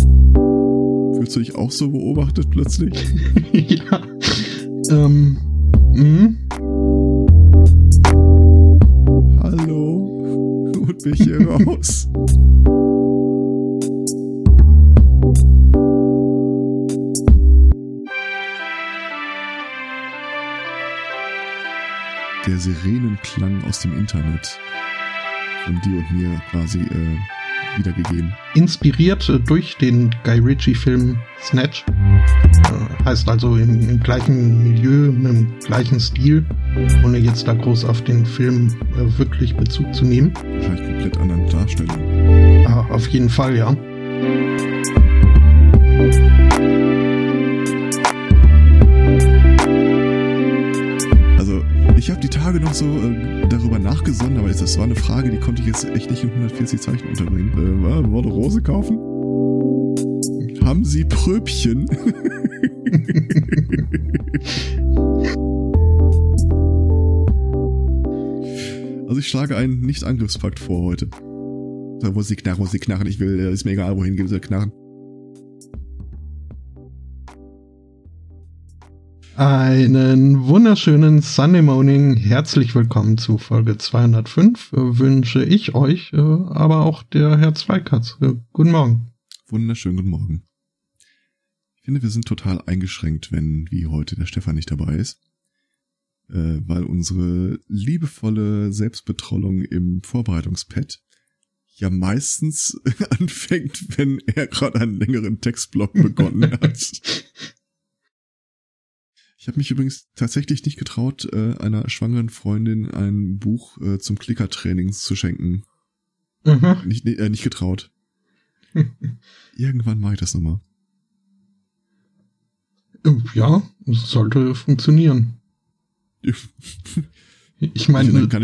Fühlst du dich auch so beobachtet plötzlich? Ja. Hallo. Holt mich hier raus. Der Sirenenklang aus dem Internet. Von dir und mir quasi wiedergegeben. Inspiriert durch den Guy Ritchie-Film Snatch. Heißt also im gleichen Milieu, mit dem gleichen Stil, ohne jetzt da groß auf den Film wirklich Bezug zu nehmen. Wahrscheinlich komplett anderen Darstellung. Ah, auf jeden Fall, ja. Ich habe die Tage noch so darüber nachgesonnen, aber das war eine Frage, die konnte ich jetzt echt nicht in 140 Zeichen unterbringen. Wollte Rose kaufen? Haben Sie Pröbchen? Also ich schlage einen Nicht-Angriffspakt vor heute. Da wo sie knarren, ich will, ist mir egal, wohin sie knarren. Einen wunderschönen Sunday Morning. Herzlich willkommen zu Folge 205 wünsche ich euch, aber auch der Herr Zweikatz. Guten Morgen. Wunderschönen guten Morgen. Ich finde, wir sind total eingeschränkt, wenn wie heute der Stefan nicht dabei ist, weil unsere liebevolle Selbstbetrollung im Vorbereitungspad ja meistens anfängt, wenn er gerade einen längeren Textblock begonnen hat. Ich habe mich übrigens tatsächlich nicht getraut, einer schwangeren Freundin ein Buch zum Klickertraining zu schenken. Mhm. Nicht getraut. Irgendwann mache ich das nochmal. Ja, es sollte funktionieren. Ich meine, dann kann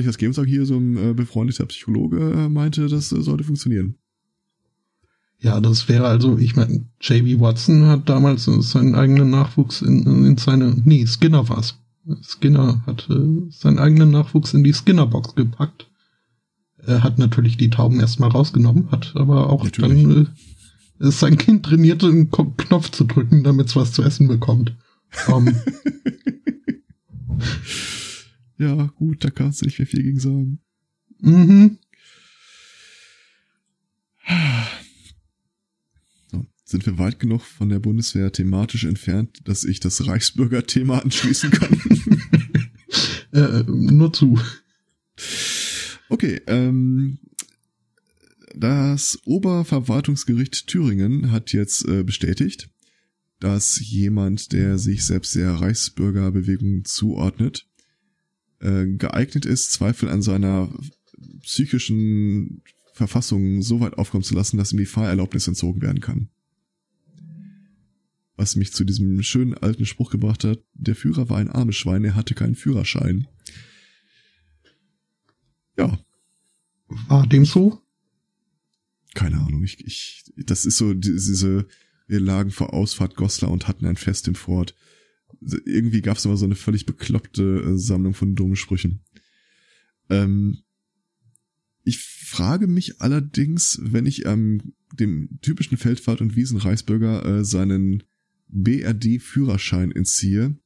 ich das geben und sagen, hier so ein befreundeter Psychologe meinte, das sollte funktionieren. Ja, das wäre also, ich meine, J.B. Watson hat damals seinen eigenen Nachwuchs in seine, nee, Skinner war's. Skinner hat seinen eigenen Nachwuchs in die Skinner-Box gepackt. Er hat natürlich die Tauben erstmal rausgenommen, hat aber auch natürlich dann sein Kind trainiert, einen Knopf zu drücken, damit es was zu essen bekommt. Ja, gut, da kannst du nicht mehr viel gegen sagen. Mhm. Sind wir weit genug von der Bundeswehr thematisch entfernt, dass ich das Reichsbürger-Thema anschließen kann? Nur zu. Okay, das Oberverwaltungsgericht Thüringen hat jetzt bestätigt, dass jemand, der sich selbst der Reichsbürgerbewegung zuordnet, geeignet ist, Zweifel an seiner psychischen Verfassung so weit aufkommen zu lassen, dass ihm die Fahrerlaubnis entzogen werden kann. Was mich zu diesem schönen alten Spruch gebracht hat, der Führer war ein armes Schwein, er hatte keinen Führerschein. Ja. War dem so? Keine Ahnung, das ist so diese, wir lagen vor Ausfahrt Goslar und hatten ein Fest im Fort. Irgendwie gab es immer so eine völlig bekloppte Sammlung von dummen Sprüchen. Ich frage mich allerdings, wenn ich dem typischen Feldwald- und Wiesenreichsbürger seinen BRD-Führerschein entziehe,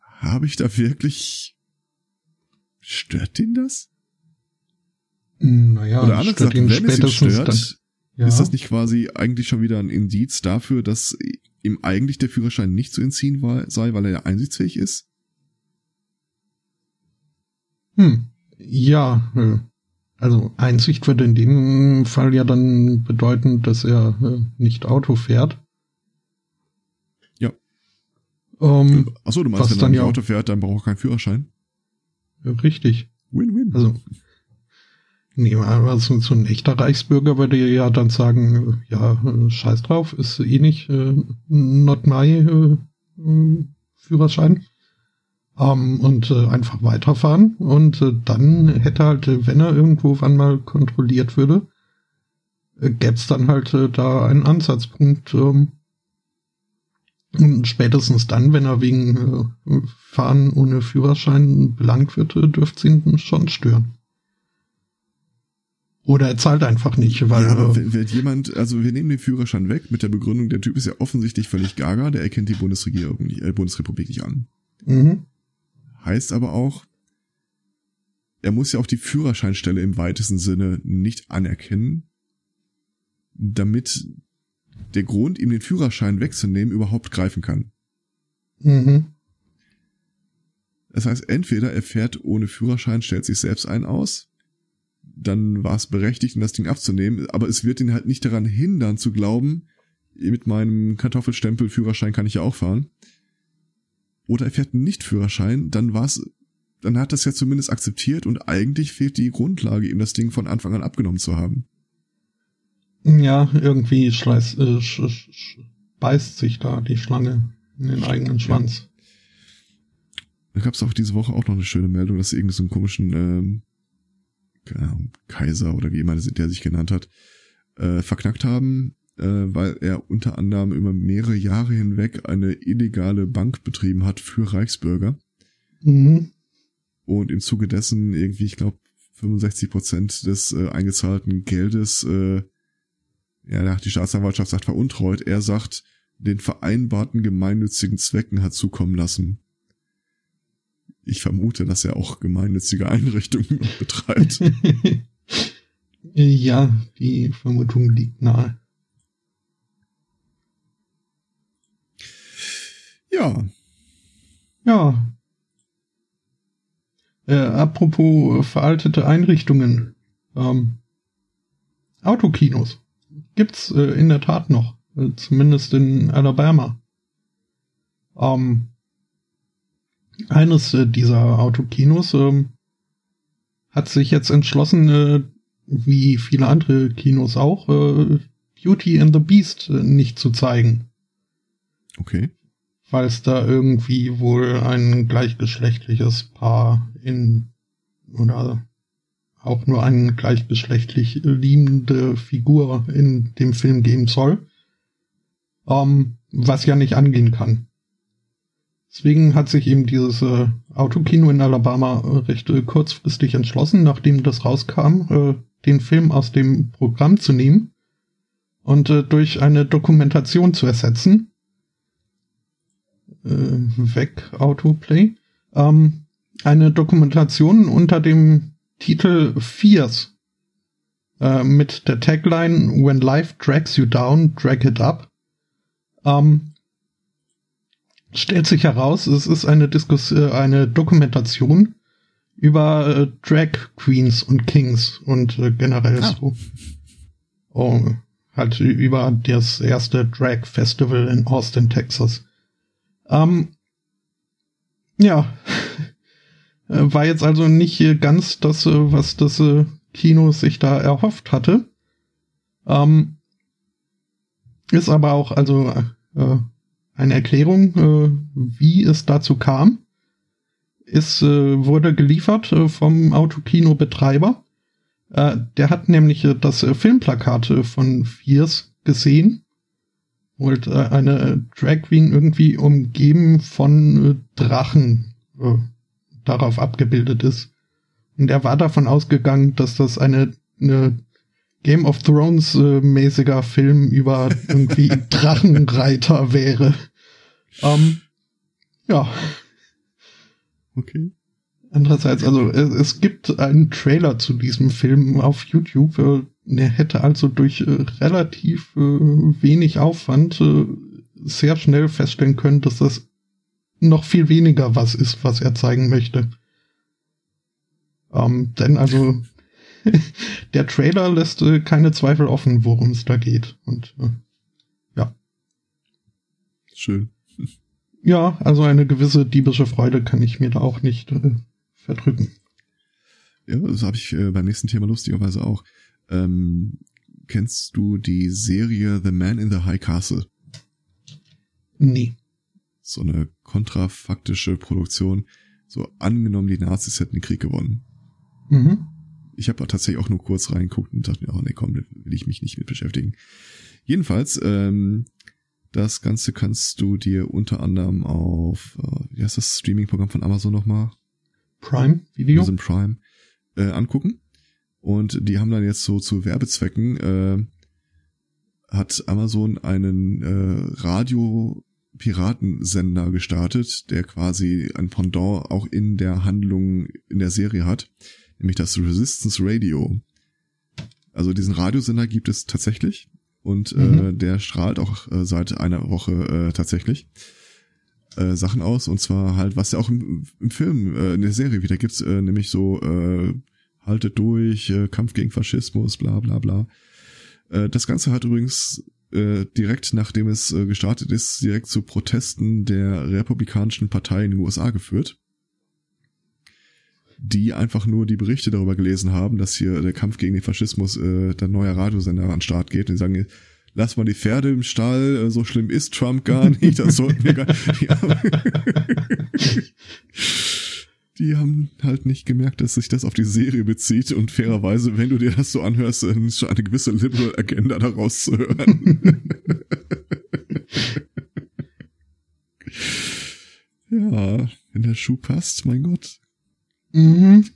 habe ich da wirklich... Stört den das? Naja, oder anders gesagt, wenn es ihn stört, ja, ist das nicht quasi eigentlich schon wieder ein Indiz dafür, dass ihm eigentlich der Führerschein nicht zu entziehen sei, weil er ja einsichtsfähig ist? Ja, also Einsicht würde in dem Fall ja dann bedeuten, dass er nicht Auto fährt. Ja. Achso, du meinst, wenn er nicht Auto fährt, dann braucht er keinen Führerschein? Richtig. Win-win. Also, nee, aber so ein echter Reichsbürger würde ja dann sagen, ja, scheiß drauf, ist eh nicht not my Führerschein. Und einfach weiterfahren und dann hätte halt, wenn er irgendwo wann mal kontrolliert würde, gäbe es dann halt da einen Ansatzpunkt. Und spätestens dann, wenn er wegen Fahren ohne Führerschein belangt wird, dürfte es ihn schon stören. Oder er zahlt einfach nicht, weil... Ja, wird jemand, also wir nehmen den Führerschein weg mit der Begründung, der Typ ist ja offensichtlich völlig gaga, der erkennt die Bundesregierung nicht, Bundesrepublik nicht an. Mhm. Heißt aber auch, er muss ja auch die Führerscheinstelle im weitesten Sinne nicht anerkennen, damit der Grund, ihm den Führerschein wegzunehmen, überhaupt greifen kann. Mhm. Das heißt, entweder er fährt ohne Führerschein, stellt sich selbst einen aus, dann war es berechtigt, ihm das Ding abzunehmen, aber es wird ihn halt nicht daran hindern zu glauben, mit meinem Kartoffelstempel Führerschein kann ich ja auch fahren. Oder er fährt einen Nicht-Führerschein, dann hat das ja zumindest akzeptiert und eigentlich fehlt die Grundlage, ihm das Ding von Anfang an abgenommen zu haben. Ja, irgendwie beißt sich da die Schlange in den eigenen Schwanz. Ja. Da gab es auch diese Woche auch noch eine schöne Meldung, dass irgend so einen komischen Kaiser oder wie immer der sich genannt hat, verknackt haben, weil er unter anderem über mehrere Jahre hinweg eine illegale Bank betrieben hat für Reichsbürger. Mhm. Und im Zuge dessen irgendwie, ich glaube, 65% des eingezahlten Geldes, die Staatsanwaltschaft sagt, veruntreut. Er sagt, den vereinbarten gemeinnützigen Zwecken hat zukommen lassen. Ich vermute, dass er auch gemeinnützige Einrichtungen betreibt. Ja, die Vermutung liegt nahe. Ja. Apropos veraltete Einrichtungen. Autokinos gibt's in der Tat noch. Zumindest in Alabama. Eines dieser Autokinos hat sich jetzt entschlossen, wie viele andere Kinos auch, Beauty and the Beast nicht zu zeigen. Okay. Weil es da irgendwie wohl ein gleichgeschlechtliches Paar oder auch nur eine gleichgeschlechtlich liebende Figur in dem Film geben soll. Was ja nicht angehen kann. Deswegen hat sich eben dieses Autokino in Alabama recht kurzfristig entschlossen, nachdem das rauskam, den Film aus dem Programm zu nehmen und durch eine Dokumentation zu ersetzen. Weg Autoplay. Eine Dokumentation unter dem Titel Fierce mit der Tagline When Life Drags You Down, Drag It Up. Stellt sich heraus, es ist eine Dokumentation über Drag Queens und Kings und generell so. Halt über das erste Drag Festival in Austin, Texas. War jetzt also nicht ganz das, was das Kino sich da erhofft hatte. Ist aber auch also eine Erklärung, wie es dazu kam. Es wurde geliefert vom Autokino-Betreiber. Der hat nämlich das Filmplakat von Fierce gesehen. Wollte eine Drag Queen irgendwie umgeben von Drachen darauf abgebildet ist. Und er war davon ausgegangen, dass das eine Game of Thrones mäßiger Film über irgendwie Drachenreiter wäre. Okay. Andererseits, also es gibt einen Trailer zu diesem Film auf YouTube, der hätte also durch relativ wenig Aufwand sehr schnell feststellen können, dass das noch viel weniger was ist, was er zeigen möchte. Denn also der Trailer lässt keine Zweifel offen, worum es da geht. Und ja. Schön. Ja, also eine gewisse diebische Freude kann ich mir da auch nicht verdrücken. Ja, das habe ich beim nächsten Thema lustigerweise auch. Kennst du die Serie The Man in the High Castle? Nee. So eine kontrafaktische Produktion. So angenommen, die Nazis hätten den Krieg gewonnen. Mhm. Ich habe da tatsächlich auch nur kurz reingeguckt und dachte mir, da will ich mich nicht mit beschäftigen. Jedenfalls, das Ganze kannst du dir unter anderem auf, wie heißt das Streaming-Programm von Amazon nochmal? Prime Video? Amazon Prime angucken. Und die haben dann jetzt so zu Werbezwecken, hat Amazon einen Radio-Piratensender gestartet, der quasi ein Pendant auch in der Handlung, in der Serie hat, nämlich das Resistance Radio. Also diesen Radiosender gibt es tatsächlich und der strahlt auch seit einer Woche tatsächlich Sachen aus, und zwar halt, was ja auch im Film, in der Serie wieder gibt's, nämlich so haltet durch, Kampf gegen Faschismus, bla bla bla. Das Ganze hat übrigens direkt, nachdem es gestartet ist, direkt zu Protesten der Republikanischen Partei in den USA geführt, die einfach nur die Berichte darüber gelesen haben, dass hier der Kampf gegen den Faschismus, der neue Radiosender an den Start geht, und die sagen, lass mal die Pferde im Stall, so schlimm ist Trump gar nicht, das sollten wir gar nicht. Die haben halt nicht gemerkt, dass sich das auf die Serie bezieht, und fairerweise, wenn du dir das so anhörst, ist schon eine gewisse Liberal Agenda daraus zu hören. Ja, wenn der Schuh passt, mein Gott. Mhm.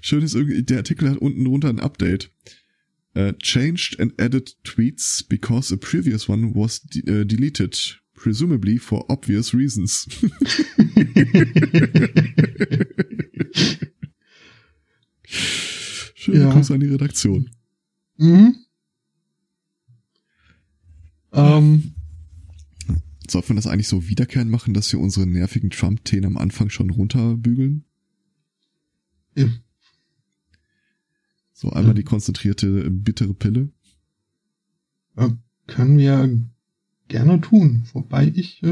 Schön ist irgendwie, der Artikel hat unten drunter ein Update. Changed and added tweets because a previous one was deleted. Presumably for obvious reasons. Schöne Grüße an die Redaktion. Mhm. Sollten wir das eigentlich so wiederkehren machen, dass wir unsere nervigen Trump-Themen am Anfang schon runterbügeln? Ja. So einmal die konzentrierte, bittere Pille. Ja, können wir gerne tun, wobei ich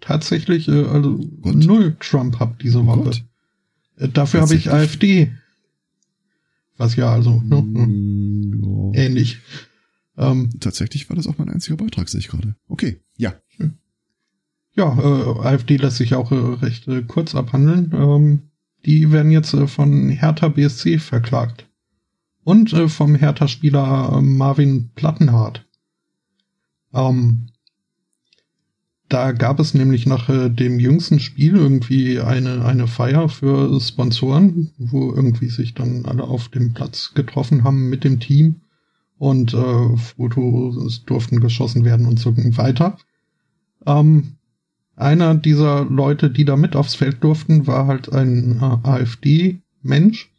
tatsächlich null Trump hab diese Woche. Dafür habe ich AfD. Was ja also ähnlich. Tatsächlich war das auch mein einziger Beitrag, sehe ich gerade. Okay, ja. Ja, AfD lässt sich auch recht kurz abhandeln. Die werden jetzt von Hertha BSC verklagt. Und vom Hertha-Spieler Marvin Plattenhardt. Da gab es nämlich nach dem jüngsten Spiel irgendwie eine Feier für Sponsoren, wo irgendwie sich dann alle auf dem Platz getroffen haben mit dem Team und Fotos durften geschossen werden und so weiter. Einer dieser Leute, die da mit aufs Feld durften, war halt ein AfD-Mensch.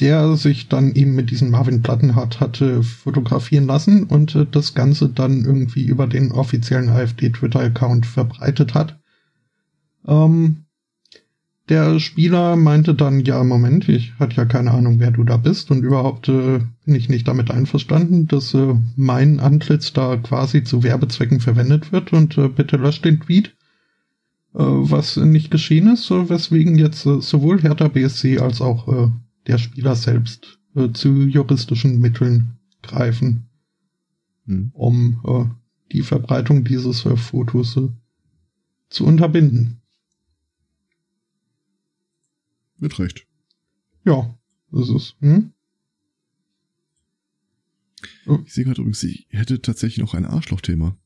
Der sich dann eben mit diesem Marvin Plattenhardt hatte fotografieren lassen und das Ganze dann irgendwie über den offiziellen AfD-Twitter-Account verbreitet hat. Der Spieler meinte dann, ja, Moment, ich hatte ja keine Ahnung, wer du da bist, und überhaupt bin ich nicht damit einverstanden, dass mein Antlitz da quasi zu Werbezwecken verwendet wird, und bitte löscht den Tweet. Was nicht geschehen ist, weswegen jetzt sowohl Hertha BSC als auch der Spieler selbst zu juristischen Mitteln greifen, um die Verbreitung dieses Fotos zu unterbinden. Mit Recht. Ja, das ist Ich sehe gerade übrigens, ich hätte tatsächlich noch ein Arschloch-Thema.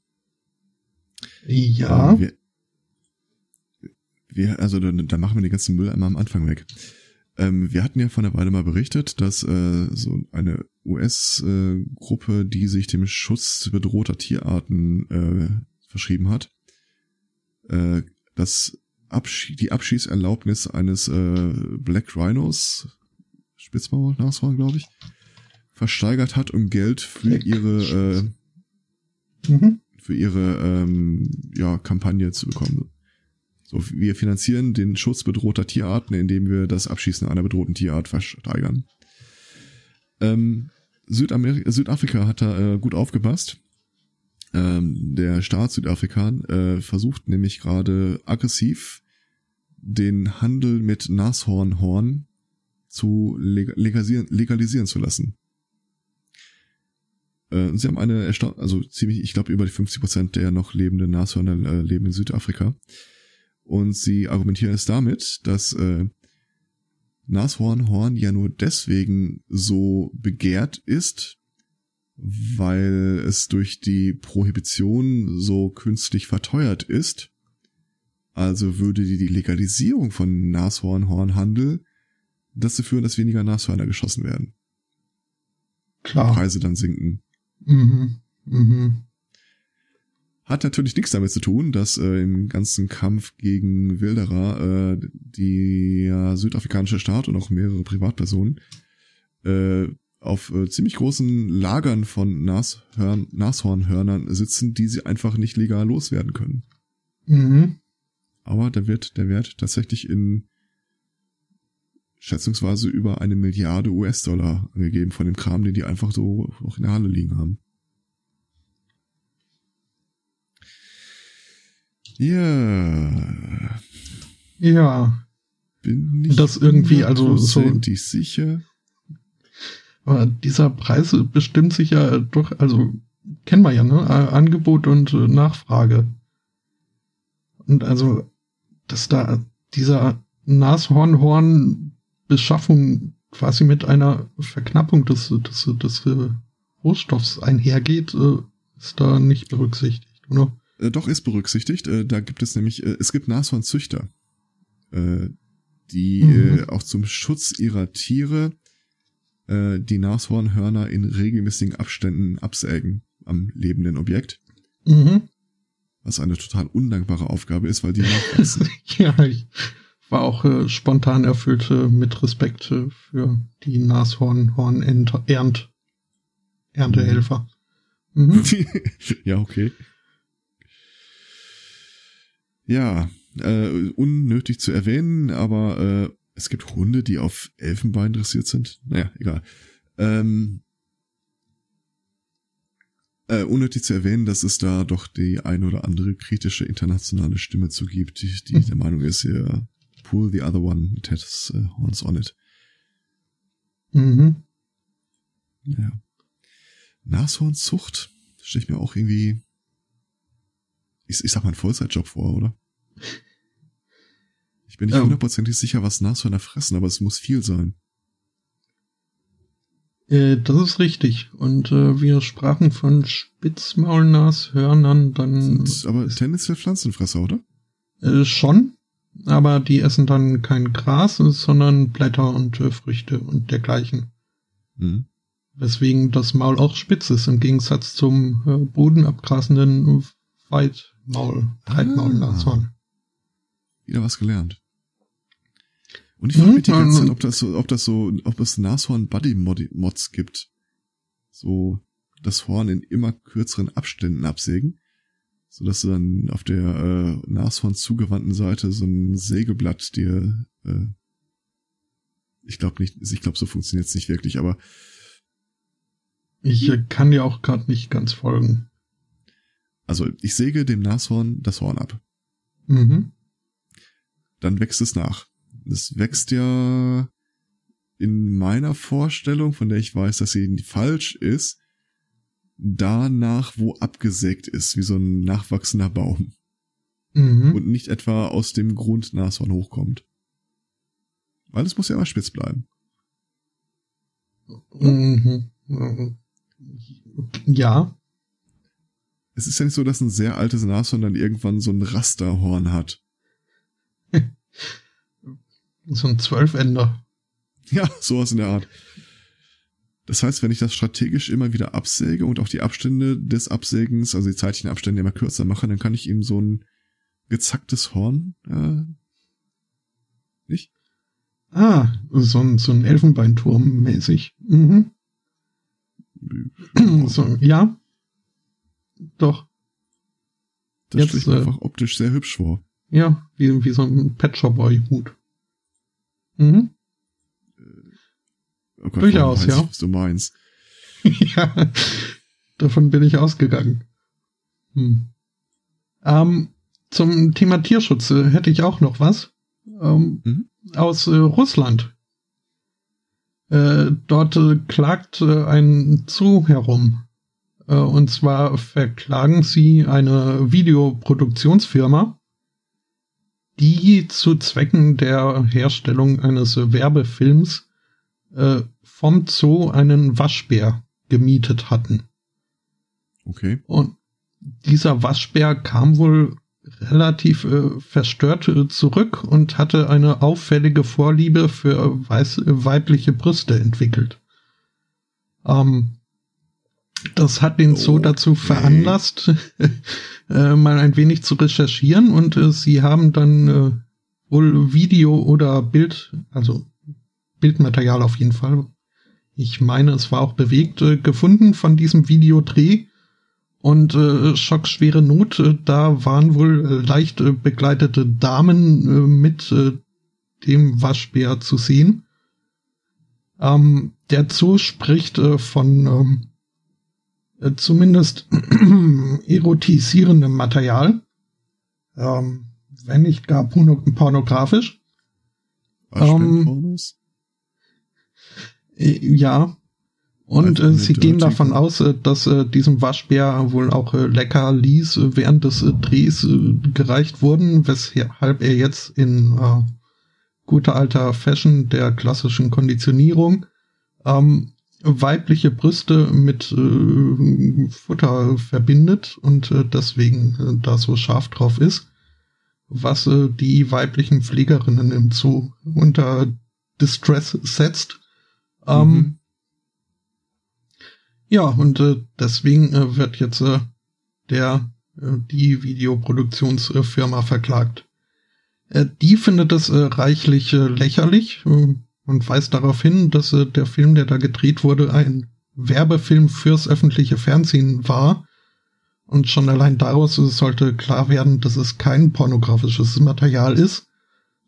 Ja. Also da machen wir den ganzen Müll einmal am Anfang weg. Wir hatten ja vor einer Weile mal berichtet, dass so eine US-Gruppe, die sich dem Schutz bedrohter Tierarten verschrieben hat, die Abschießerlaubnis eines Black Rhinos, Spitzmaul nachschauen, glaube ich, versteigert hat, um Geld für ihre Kampagne zu bekommen. So, wir finanzieren den Schutz bedrohter Tierarten, indem wir das Abschießen einer bedrohten Tierart versteigern. Südafrika hat da gut aufgepasst. Der Staat Südafrika versucht nämlich gerade aggressiv den Handel mit Nashornhorn zu legalisieren zu lassen. Sie haben eine ich glaube über die 50% der noch lebenden Nashörner leben in Südafrika. Und sie argumentieren es damit, dass Nashornhorn ja nur deswegen so begehrt ist, weil es durch die Prohibition so künstlich verteuert ist. Also würde die Legalisierung von Nashornhandel dazu führen, dass weniger Nashörner geschossen werden. Klar. Und Preise dann sinken. Mhm. Mhm. Hat natürlich nichts damit zu tun, dass im ganzen Kampf gegen Wilderer der südafrikanische Staat und auch mehrere Privatpersonen auf ziemlich großen Lagern von Nashornhörnern sitzen, die sie einfach nicht legal loswerden können. Mhm. Aber da wird der Wert tatsächlich in schätzungsweise über $1 Milliarde angegeben von dem Kram, den die einfach so noch in der Halle liegen haben. Ja. Ja. Bin nicht das irgendwie, also so sicher. Aber dieser Preis bestimmt sich ja doch, also kennen wir ja, ne? Angebot und Nachfrage. Und also, dass da dieser Nashornhorn-Beschaffung quasi mit einer Verknappung des Rohstoffs einhergeht, ist da nicht berücksichtigt, oder? Doch, ist berücksichtigt. Da gibt es nämlich, es gibt Nashornzüchter, die auch zum Schutz ihrer Tiere die Nashornhörner in regelmäßigen Abständen absägen am lebenden Objekt. Mhm. Was eine total undankbare Aufgabe ist, weil die nachwachsen. Ja, ich war auch spontan erfüllt mit Respekt für die Nashornhorn-Erntehelfer. Mhm. Ja, okay. Ja, unnötig zu erwähnen, aber es gibt Hunde, die auf Elfenbein dressiert sind. Naja, egal. Unnötig zu erwähnen, dass es da doch die ein oder andere kritische internationale Stimme zu gibt, die der Meinung ist, ja, pull the other one, it has horns on it. Mhm. Ja. Nashornzucht stelle ich mir auch irgendwie... Ich sag mal, einen Vollzeitjob vor, oder? Ich bin nicht hundertprozentig sicher, was Nashörner fressen, aber es muss viel sein. Das ist richtig. Und wir sprachen von Spitzmaulnashörnern, dann... Sind aber tendenziell Pflanzenfresser, oder? Schon, aber die essen dann kein Gras, sondern Blätter und Früchte und dergleichen. Mhm. Weswegen das Maul auch spitz ist, im Gegensatz zum bodenabgrasenden Breitmaulnashorn. Wieder was gelernt. Und ich frage mich die ganze Zeit, ob es Nashorn-Buddy-Mods gibt. So, das Horn in immer kürzeren Abständen absägen, sodass du dann auf der Nashorn zugewandten Seite so ein Sägeblatt dir, ich glaube, so funktioniert's nicht wirklich, aber ich kann dir auch gerade nicht ganz folgen. Also ich säge dem Nashorn das Horn ab. Mhm. Dann wächst es nach. Es wächst ja in meiner Vorstellung, von der ich weiß, dass sie falsch ist, danach, wo abgesägt ist, wie so ein nachwachsender Baum. Mhm. Und nicht etwa aus dem Grund Nashorn hochkommt. Weil es muss ja immer spitz bleiben. Mhm. Ja. Es ist ja nicht so, dass ein sehr altes Nashorn dann irgendwann so ein Rasterhorn hat. So ein Zwölfender. Ja, sowas in der Art. Das heißt, wenn ich das strategisch immer wieder absäge und auch die Abstände des Absägens, also die zeitlichen Abstände immer kürzer mache, dann kann ich ihm so ein gezacktes Horn, nicht? Ah, so ein Elfenbeinturm mäßig. Mhm. So, ja. Doch. Das stelle ich mir einfach optisch sehr hübsch vor. Ja, wie so ein Patcher-Boy-Hut. Mhm. Oh Gott, durchaus, ja. Was du meinst. Ja, davon bin ich ausgegangen. Hm. Zum Thema Tierschutz hätte ich auch noch was. Aus Russland. Dort klagt ein Zoo herum. Und zwar verklagen sie eine Videoproduktionsfirma, die zu Zwecken der Herstellung eines Werbefilms vom Zoo einen Waschbär gemietet hatten. Okay. Und dieser Waschbär kam wohl relativ verstört zurück und hatte eine auffällige Vorliebe für weibliche Brüste entwickelt. Das hat den Zoo dazu veranlasst, mal ein wenig zu recherchieren, und sie haben dann wohl Video oder Bild, also Bildmaterial auf jeden Fall, ich meine, es war auch bewegt, gefunden von diesem Videodreh. Und schockschwere Not, da waren wohl leicht begleitete Damen mit dem Waschbär zu sehen. Der Zoo spricht von zumindest erotisierendem Material, wenn nicht gar pornografisch. Was Pornos? Ja. Und sie gehen davon aus, dass diesem Waschbär wohl auch Leckerlis während des Drehs gereicht wurden, weshalb er jetzt in guter alter Fashion der klassischen Konditionierung weibliche Brüste mit Futter verbindet und deswegen da so scharf drauf ist, was die weiblichen Pflegerinnen im Zoo unter Distress setzt. Ja, und deswegen wird jetzt die Videoproduktionsfirma verklagt. Die findet es reichlich lächerlich und weist darauf hin, dass der Film, der da gedreht wurde, ein Werbefilm fürs öffentliche Fernsehen war. Und schon allein daraus sollte klar werden, dass es kein pornografisches Material ist.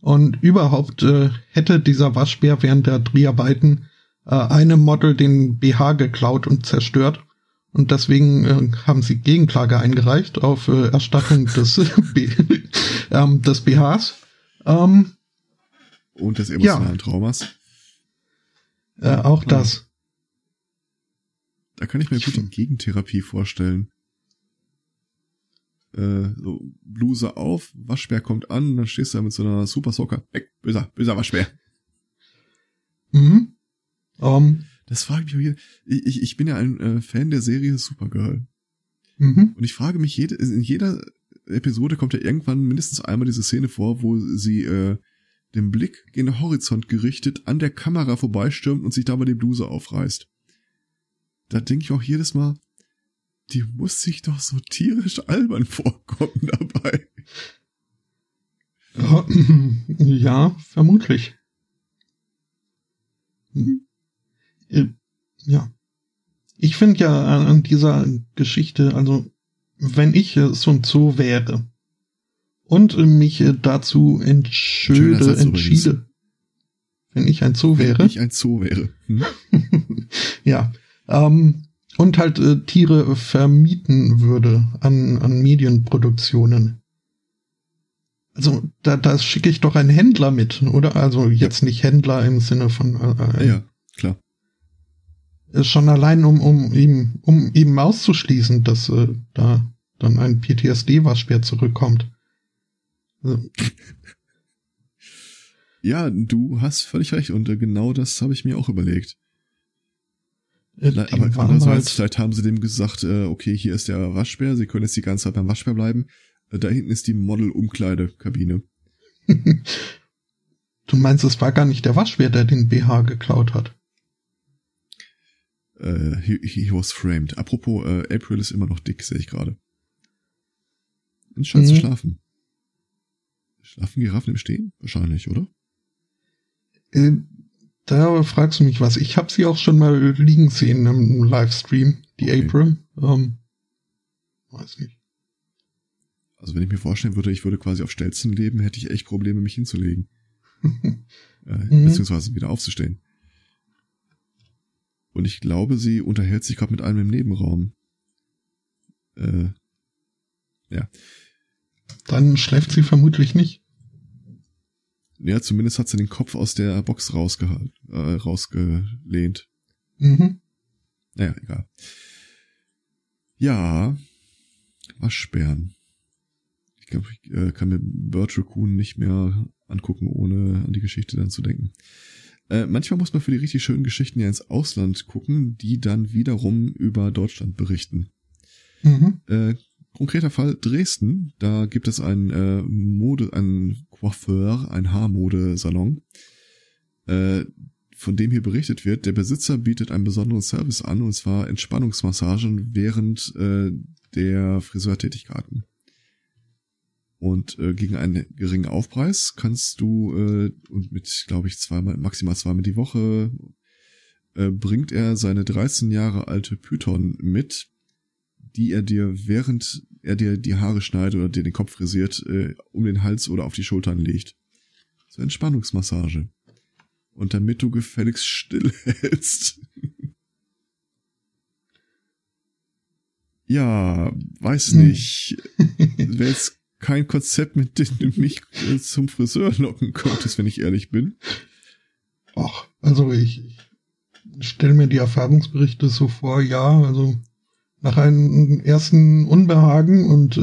Und überhaupt hätte dieser Waschbär während der Dreharbeiten einem Model den BH geklaut und zerstört, und deswegen haben sie Gegenklage eingereicht auf Erstattung des BHs. Und des emotionalen Traumas. Auch das. Da kann ich mir gut eine Gegentherapie vorstellen. So Bluse auf, Waschbär kommt an, dann stehst du da mit so einer Super Soccer. Weg, böser Waschbär. Mhm. Das frage ich mich. Ich bin ja ein Fan der Serie Supergirl. Mhm. Und ich frage mich, in jeder Episode kommt ja irgendwann mindestens einmal diese Szene vor, wo sie den Blick in den Horizont gerichtet an der Kamera vorbeistürmt und sich dabei die Bluse aufreißt. Da denke ich auch jedes Mal, die muss sich doch so tierisch albern vorkommen dabei. Ja, vermutlich. Hm. Ja, ich finde ja an dieser Geschichte, also wenn ich so ein Zoo wäre und mich dazu entschiede, wenn ich ein Zoo wäre, ja, und halt Tiere vermieten würde an Medienproduktionen. Also da schicke ich doch einen Händler mit, oder? Also jetzt nicht Händler im Sinne von ja, klar. Schon allein, um eben auszuschließen, dass da dann ein PTSD-Waschbär zurückkommt. Ja, du hast völlig recht, und genau das habe ich mir auch überlegt. Aber andererseits, vielleicht haben sie dem gesagt, okay, hier ist der Waschbär, sie können jetzt die ganze Zeit beim Waschbär bleiben. Da hinten ist die Model-Umkleidekabine. Du meinst, es war gar nicht der Waschbär, der den BH geklaut hat? He was framed. Apropos, April ist immer noch dick, sehe ich gerade. Und scheint zu schlafen. Schlafen Giraffen im Stehen? Wahrscheinlich, oder? Da fragst du mich was. Ich habe sie auch schon mal liegen sehen im Livestream, die okay. April. Weiß nicht. Also wenn ich mir vorstellen würde, ich würde quasi auf Stelzen leben, hätte ich echt Probleme, mich hinzulegen. Beziehungsweise wieder aufzustehen. Und ich glaube, sie unterhält sich gerade mit einem im Nebenraum. Ja. Dann schläft sie vermutlich nicht. Ja, zumindest hat sie den Kopf aus der Box rausgelehnt. Mhm. Naja, egal. Ja. Waschbären. Ich glaube, ich kann mir Bert Raccoon nicht mehr angucken, ohne an die Geschichte dann zu denken. Manchmal muss man für die richtig schönen Geschichten ja ins Ausland gucken, die dann wiederum über Deutschland berichten. Mhm. Konkreter Fall Dresden, da gibt es einen Coiffeur, einen Haarmodesalon, von dem hier berichtet wird. Der Besitzer bietet einen besonderen Service an, und zwar Entspannungsmassagen während der Friseurtätigkeiten. Und gegen einen geringen Aufpreis kannst du, und mit, glaube ich, maximal zweimal die Woche, bringt er seine 13 Jahre alte Python mit, die er dir, während er dir die Haare schneidet oder dir den Kopf frisiert, um den Hals oder auf die Schultern legt. So Entspannungsmassage. Und damit du gefälligst stillhältst. Ja, weiß nicht. Wäre jetzt kein Konzept, mit dem du mich zum Friseur locken könntest, wenn ich ehrlich bin. Ach, also ich stelle mir die Erfahrungsberichte so vor, ja, also nach einem ersten Unbehagen und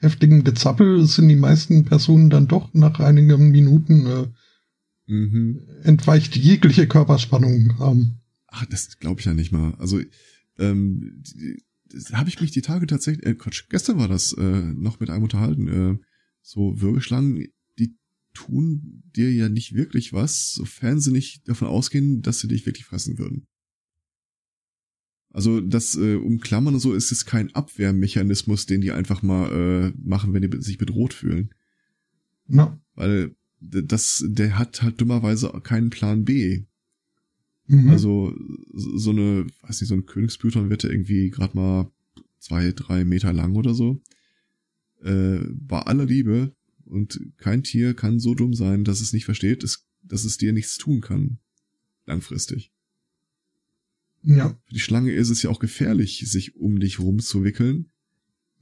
heftigen Gezappel sind die meisten Personen dann doch nach einigen Minuten entweicht jegliche Körperspannung. Ach, das glaube ich ja nicht mal. Also habe ich mich die Tage tatsächlich, gestern war das, noch mit einem unterhalten, so Würgeschlangen, die tun dir ja nicht wirklich was, sofern sie nicht davon ausgehen, dass sie dich wirklich fressen würden. Also das Umklammern und so ist jetzt kein Abwehrmechanismus, den die einfach mal machen, wenn die sich bedroht fühlen. No. Weil der hat halt dummerweise keinen Plan B. Mhm. Also so eine, weiß nicht, so ein Königspython wird ja irgendwie gerade mal 2-3 Meter lang oder so. Bei aller Liebe, und kein Tier kann so dumm sein, dass es nicht versteht, dass es dir nichts tun kann. Langfristig. Ja. Für die Schlange ist es ja auch gefährlich, sich um dich rumzuwickeln.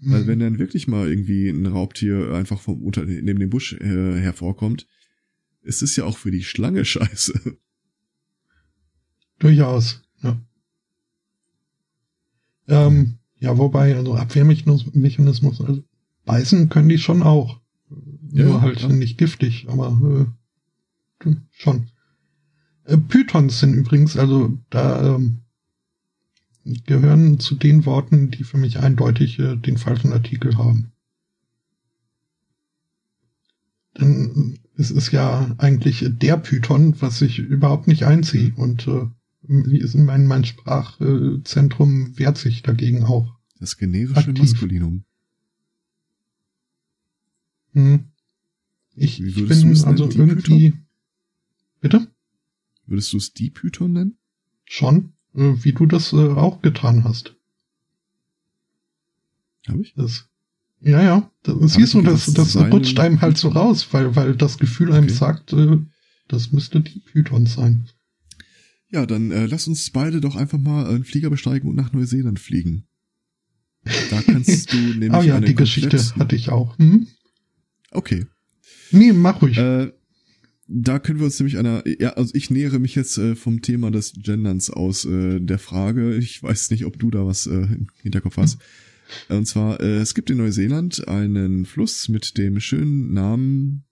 Mhm. Weil wenn dann wirklich mal irgendwie ein Raubtier einfach neben dem Busch hervorkommt, ist es ja auch für die Schlange scheiße. Durchaus, ja. Ja, wobei, also Abwehrmechanismus, also beißen können die schon auch. Ja, nur halt nicht giftig, aber schon. Pythons sind übrigens, also da gehören zu den Worten, die für mich eindeutig den falschen Artikel haben. Denn es ist ja eigentlich der Python, was ich überhaupt nicht einziehe. Und mein Sprachzentrum wehrt sich dagegen auch. Das generische Maskulinum. Hm. Ich bin also irgendwie... Python? Bitte? Würdest du es die Python nennen? Schon, wie du das auch getan hast. Habe ich? Das, ja. Das siehst du, das rutscht einem halt so raus, weil das Gefühl einem sagt, das müsste die Python sein. Ja, dann lass uns beide doch einfach mal einen Flieger besteigen und nach Neuseeland fliegen. Da kannst du nämlich oh ja, die Geschichte hatte ich auch. Hm? Okay. Nee, mach ruhig. Da können wir uns nämlich ich nähere mich jetzt vom Thema des Genderns aus der Frage. Ich weiß nicht, ob du da was im Hinterkopf hast. Und zwar, es gibt in Neuseeland einen Fluss mit dem schönen Namen.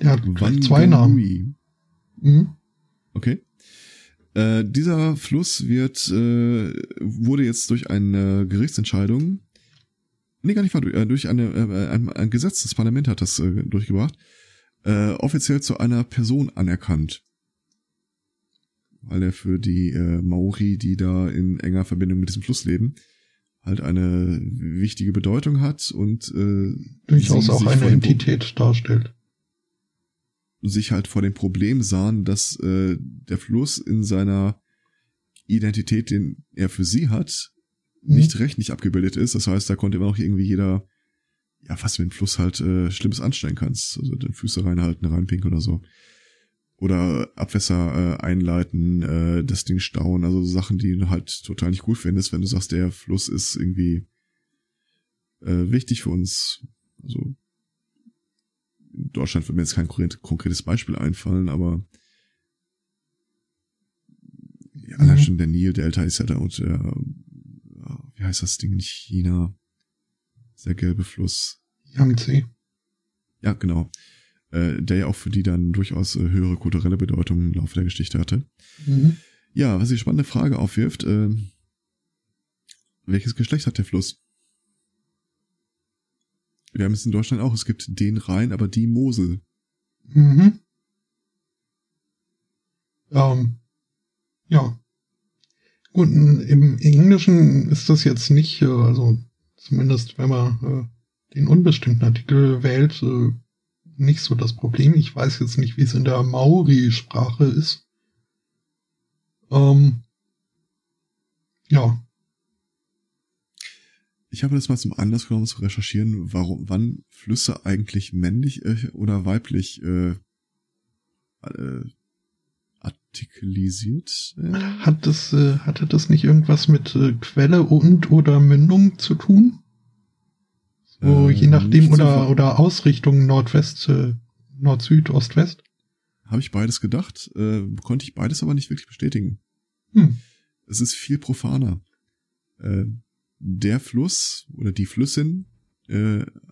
Ja, zwei Namen. Mhm. Okay. Dieser Fluss wurde jetzt durch eine Gerichtsentscheidung, nee, gar nicht wahr, durch ein Gesetz, das Parlament hat das durchgebracht, offiziell zu einer Person anerkannt. Weil er für die Maori, die da in enger Verbindung mit diesem Fluss leben, halt eine wichtige Bedeutung hat und durchaus auch eine Entität darstellt. Sich halt vor dem Problem sahen, dass der Fluss in seiner Identität, den er für sie hat, nicht rechtlich abgebildet ist. Das heißt, da konnte immer noch irgendwie jeder, ja, was mit dem Fluss halt Schlimmes anstellen kannst. Also den Füße reinhalten, reinpinkeln oder so. Oder Abwässer einleiten, das Ding stauen. Also Sachen, die du halt total nicht gut findest, wenn du sagst, der Fluss ist irgendwie wichtig für uns. Also in Deutschland wird mir jetzt kein konkretes Beispiel einfallen, aber ja, schon der Nil-Delta ist ja da und wie heißt das Ding in China? Der gelbe Fluss. Yangtze. Ja, genau. Der ja auch für die dann durchaus höhere kulturelle Bedeutung im Laufe der Geschichte hatte. Mhm. Ja, was die spannende Frage aufwirft, Welches Geschlecht hat der Fluss? Wir haben es in Deutschland auch. Es gibt den Rhein, aber die Mosel. Mhm. Ja. Gut, im Englischen ist das jetzt nicht, also zumindest wenn man den unbestimmten Artikel wählt, nicht so das Problem. Ich weiß jetzt nicht, wie es in der Maori-Sprache ist. Ja. Ich habe das mal zum Anlass genommen, zu recherchieren, wann Flüsse eigentlich männlich oder weiblich artikulisiert. Hatte das nicht irgendwas mit Quelle und oder Mündung zu tun? So, je nachdem oder Ausrichtung Nordwest, Nord-Süd, Ost-West? Habe ich beides gedacht, konnte ich beides aber nicht wirklich bestätigen. Es ist viel profaner. Der Fluss oder die Flüssin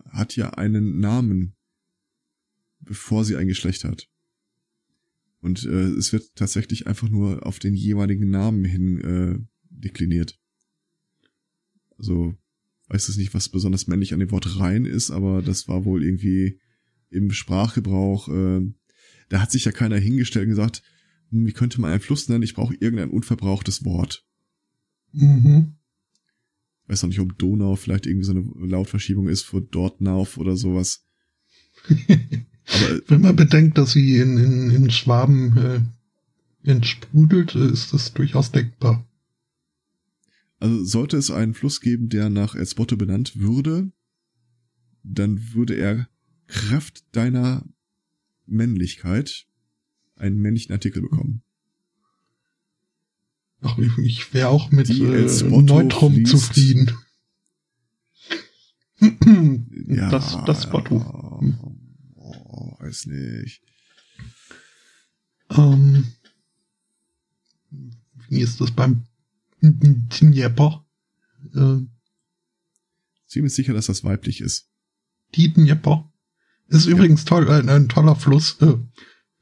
hat ja einen Namen, bevor sie ein Geschlecht hat. Und es wird tatsächlich einfach nur auf den jeweiligen Namen hin dekliniert. Also, weiß jetzt nicht, was besonders männlich an dem Wort Rhein ist, aber das war wohl irgendwie im Sprachgebrauch. Da hat sich ja keiner hingestellt und gesagt, wie könnte man einen Fluss nennen? Ich brauche irgendein unverbrauchtes Wort. Mhm. Ich weiß noch nicht, ob Donau vielleicht irgendwie so eine Lautverschiebung ist für Dortnauf oder sowas. Aber wenn man bedenkt, dass sie in Schwaben entsprudelt, ist das durchaus denkbar. Also sollte es einen Fluss geben, der nach Elsbotte benannt würde, dann würde er Kraft deiner Männlichkeit einen männlichen Artikel bekommen. Ach, ich wäre auch mit Neutrum zufrieden. Ja, das Botto. Oh, weiß nicht. Wie ist das beim Dnjepr? Ziemlich sicher, dass das weiblich ist. Die Dnjepr ist übrigens toll, ein toller Fluss,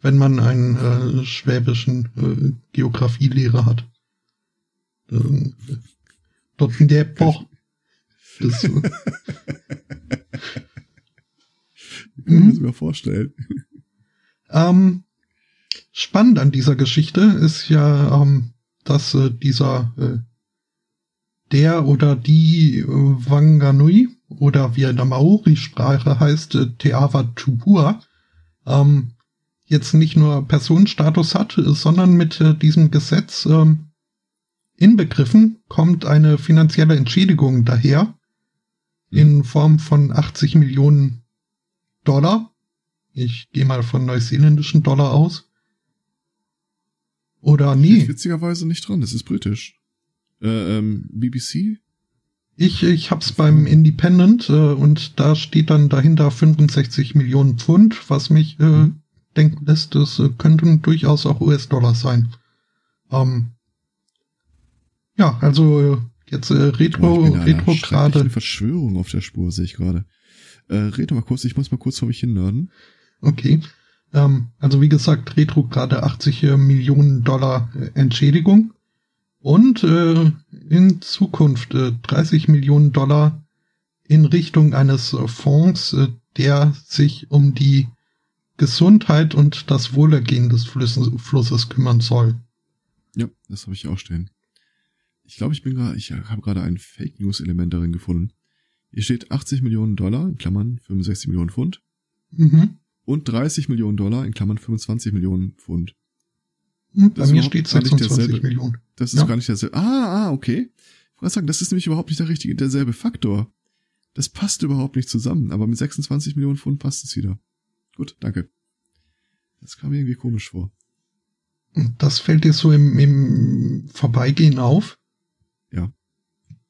wenn man einen schwäbischen Geografielehrer hat. Dort in der Epoche. Das ich kann mir das sogar vorstellen. Spannend an dieser Geschichte ist ja, dass der oder die Wanganui oder wie er in der Maori-Sprache heißt, Te Awa Tupua, jetzt nicht nur Personenstatus hat, sondern mit diesem Gesetz inbegriffen kommt eine finanzielle Entschädigung daher in Form von 80 Millionen Dollar. Ich gehe mal von neuseeländischen Dollar aus. Oder nie. Steht witzigerweise nicht dran, das ist britisch. BBC? Ich hab's beim Independent und da steht dann dahinter 65 Millionen Pfund, was mich denken lässt, das könnten durchaus auch US-Dollar sein. Ja, also jetzt Retro-Grade. Eine Verschwörung auf der Spur, sehe ich gerade. Rede mal kurz, ich muss mal kurz vor mich hinladen. Okay. Also wie gesagt, Retrograde 80 Millionen Dollar Entschädigung. Und in Zukunft 30 Millionen Dollar in Richtung eines Fonds, der sich um die Gesundheit und das Wohlergehen des Flusses kümmern soll. Ja, das habe ich auch stehen. Ich glaube, ich habe gerade ein Fake News Element darin gefunden. Hier steht 80 Millionen Dollar, in Klammern 65 Millionen Pfund. Mhm. Und 30 Millionen Dollar, in Klammern 25 Millionen Pfund. Bei mir steht 26 Millionen. Das ist gar nicht derselbe. Ah, okay. Ich wollte sagen, das ist nämlich überhaupt nicht derselbe Faktor. Das passt überhaupt nicht zusammen, aber mit 26 Millionen Pfund passt es wieder. Gut, danke. Das kam mir irgendwie komisch vor. Das fällt dir so im Vorbeigehen auf? Ja.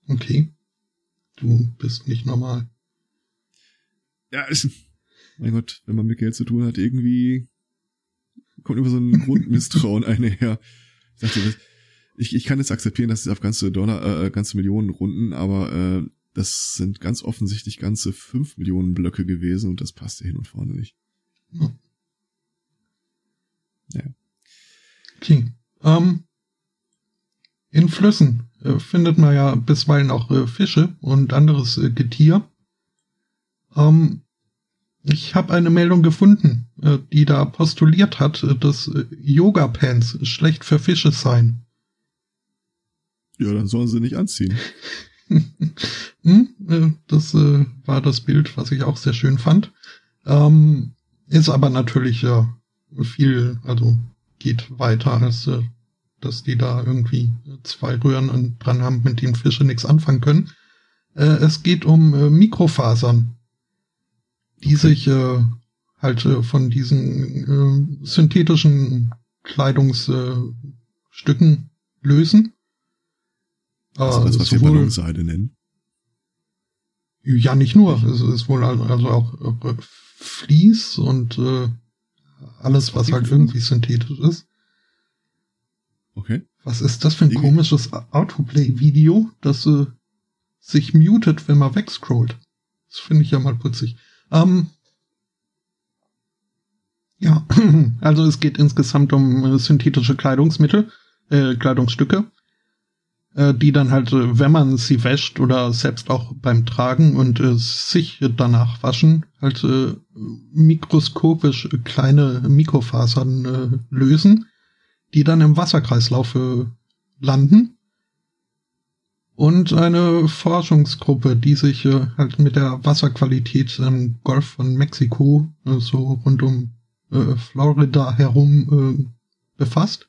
Okay. Du bist nicht normal. Ja, mein Gott, wenn man mit Geld zu tun hat, irgendwie kommt immer so ein Grundmisstrauen einher. Ich kann jetzt akzeptieren, dass es auf ganze ganze Millionen Runden, aber das sind ganz offensichtlich ganze 5 Millionen Blöcke gewesen und das passte hin und vorne nicht. Hm. Ja. Okay. In Flüssen findet man ja bisweilen auch Fische und anderes Getier. Ich habe eine Meldung gefunden, die da postuliert hat, dass Yoga-Pants schlecht für Fische seien. Ja, dann sollen sie nicht anziehen. Das war das Bild, was ich auch sehr schön fand. Ist aber natürlich viel, also geht weiter, als dass die da irgendwie zwei Röhren dran haben, mit denen Fische nichts anfangen können. Es geht um Mikrofasern, die sich halt von diesen synthetischen Kleidungsstücken lösen. Also das, was wir Ballonseide nennen? Ja, nicht nur. Es ist wohl also auch Vlies und alles, was halt irgendwie synthetisch ist. Okay. Was ist das für ein komisches Autoplay-Video, das sich mutet, wenn man wegscrollt? Das finde ich ja mal putzig. Ja, also es geht insgesamt um synthetische Kleidungsmittel, Kleidungsstücke, die dann halt, wenn man sie wäscht oder selbst auch beim Tragen und sich danach waschen, halt mikroskopisch kleine Mikrofasern lösen, die dann im Wasserkreislauf landen. Und eine Forschungsgruppe, die sich halt mit der Wasserqualität im Golf von Mexiko, so rund um Florida herum, befasst,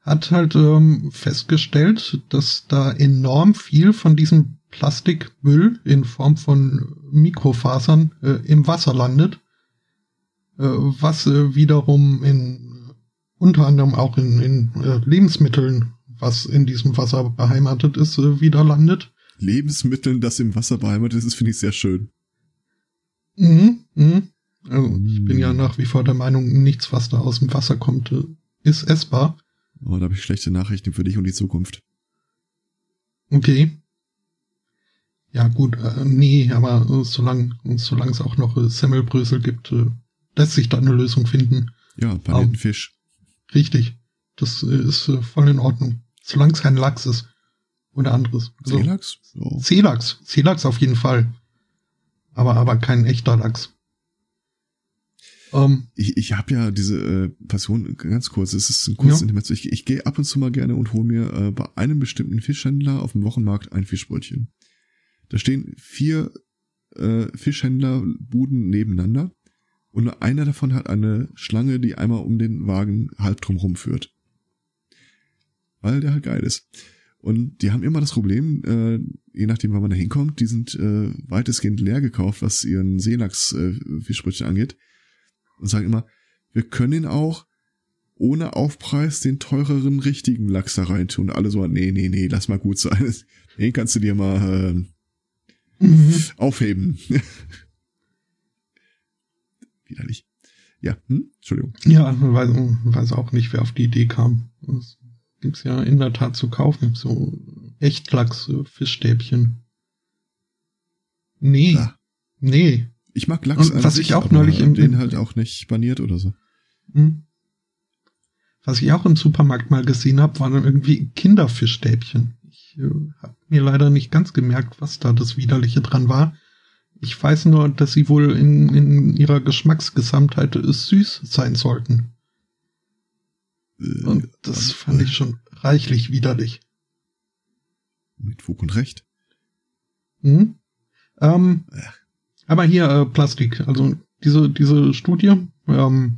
hat halt festgestellt, dass da enorm viel von diesem Plastikmüll in Form von Mikrofasern im Wasser landet, was wiederum in unter anderem auch in Lebensmitteln, was in diesem Wasser beheimatet ist, wieder landet. Lebensmitteln, das im Wasser beheimatet ist, finde ich sehr schön. Also, ich bin ja nach wie vor der Meinung, nichts, was da aus dem Wasser kommt, ist essbar. Aber da habe ich schlechte Nachrichten für dich und die Zukunft. Okay. Ja gut, nee, aber solange es auch noch Semmelbrösel gibt, lässt sich da eine Lösung finden. Ja, Palettenfisch. Richtig, das ist voll in Ordnung. Solange es kein Lachs ist oder anderes. Also, Seelachs? Oh. Seelachs auf jeden Fall. Aber kein echter Lachs. Ich habe ja diese Passion, ganz kurz, es ist ein kurzes Intermezzo. Ich gehe ab und zu mal gerne und hole mir bei einem bestimmten Fischhändler auf dem Wochenmarkt ein Fischbrötchen. Da stehen 4 Fischhändlerbuden nebeneinander und einer davon hat eine Schlange, die einmal um den Wagen halb drumherum führt. Weil der halt geil ist. Und die haben immer das Problem, je nachdem, wann man da hinkommt, die sind weitestgehend leer gekauft, was ihren Seelachs-Fischbrötchen angeht. Und sagen immer, wir können auch ohne Aufpreis den teureren richtigen Lachs da rein tun. Alle so, nee, lass mal gut sein. Den kannst du dir mal aufheben. Widerlich. Ja, Entschuldigung. Ja, weiß auch nicht, wer auf die Idee kam. Das gibt's ja in der Tat zu kaufen. So Echtlachs, Fischstäbchen. Nee. Ja. Nee. Ich mag Lachs, und was ich auch neulich den halt auch nicht paniert oder so. Was ich auch im Supermarkt mal gesehen habe, waren dann irgendwie Kinderfischstäbchen. Ich habe mir leider nicht ganz gemerkt, was da das Widerliche dran war. Ich weiß nur, dass sie wohl in ihrer Geschmacksgesamtheit süß sein sollten. Und das fand ich schon reichlich widerlich. Mit Fug und Recht. Aber hier Plastik, also diese Studie war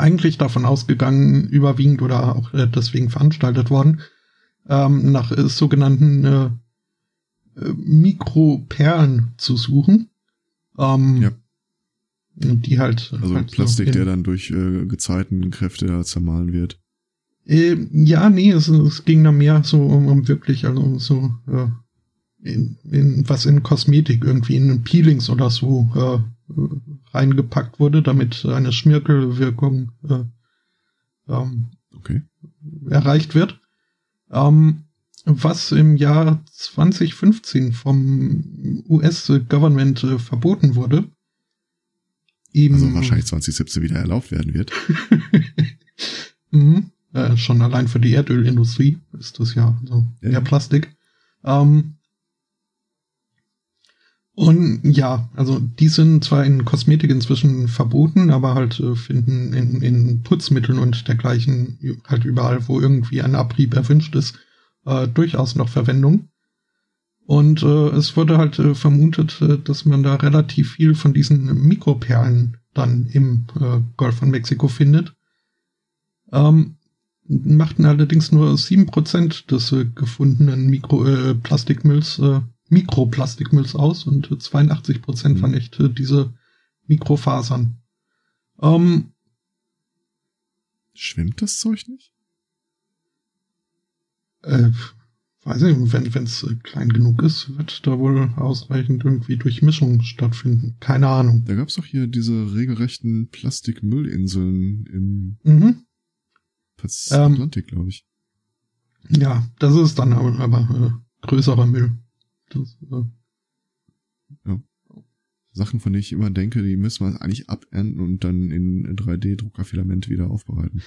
eigentlich davon ausgegangen, überwiegend oder auch deswegen veranstaltet worden, nach sogenannten Mikroperlen zu suchen. Die halt. Also halt Plastik, so der dann durch Gezeitenkräfte zermahlen wird. Ja, nee, es ging da mehr so um wirklich, also so. Was in Kosmetik irgendwie, in Peelings oder so reingepackt wurde, damit eine Schmirkelwirkung erreicht wird. Was im Jahr 2015 vom US-Government verboten wurde. Eben, also wahrscheinlich 2017 wieder erlaubt werden wird. Schon allein für die Erdölindustrie ist das ja so mehr Plastik. Und ja, also die sind zwar in Kosmetik inzwischen verboten, aber halt finden in Putzmitteln und dergleichen, halt überall, wo irgendwie ein Abrieb erwünscht ist, durchaus noch Verwendung. Und es wurde halt vermutet, dass man da relativ viel von diesen Mikroperlen dann im Golf von Mexiko findet. Machten allerdings nur 7% des gefundenen Mikroplastikmülls aus und 82% waren echt diese Mikrofasern. Schwimmt das Zeug nicht? Weiß nicht, wenn es klein genug ist, wird da wohl ausreichend irgendwie Durchmischung stattfinden. Keine Ahnung. Da gab es doch hier diese regelrechten Plastikmüllinseln im Atlantik, glaube ich. Ja, das ist dann aber größerer Müll. Ja. Sachen, von denen ich immer denke, die müssen wir eigentlich abernten und dann in 3D-Druckerfilament wieder aufbereiten.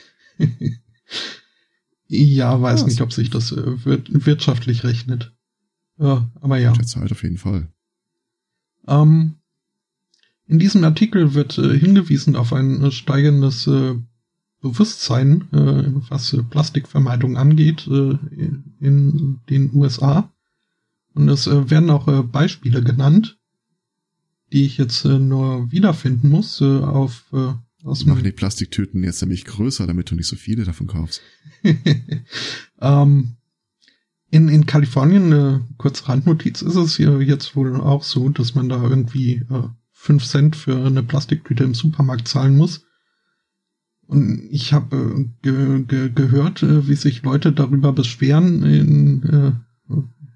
Ja, weiß nicht, ob sich das wirtschaftlich rechnet. Aber ja. Der zahlt auf jeden Fall. In diesem Artikel wird hingewiesen auf ein steigendes Bewusstsein, was Plastikvermeidung angeht, in den USA. Und es werden auch Beispiele genannt, die ich jetzt nur wiederfinden muss. Machen die Plastiktüten jetzt nämlich größer, damit du nicht so viele davon kaufst. In Kalifornien, eine kurze Randnotiz, ist es hier jetzt wohl auch so, dass man da irgendwie 5 Cent für eine Plastiktüte im Supermarkt zahlen muss. Und ich habe gehört, wie sich Leute darüber beschweren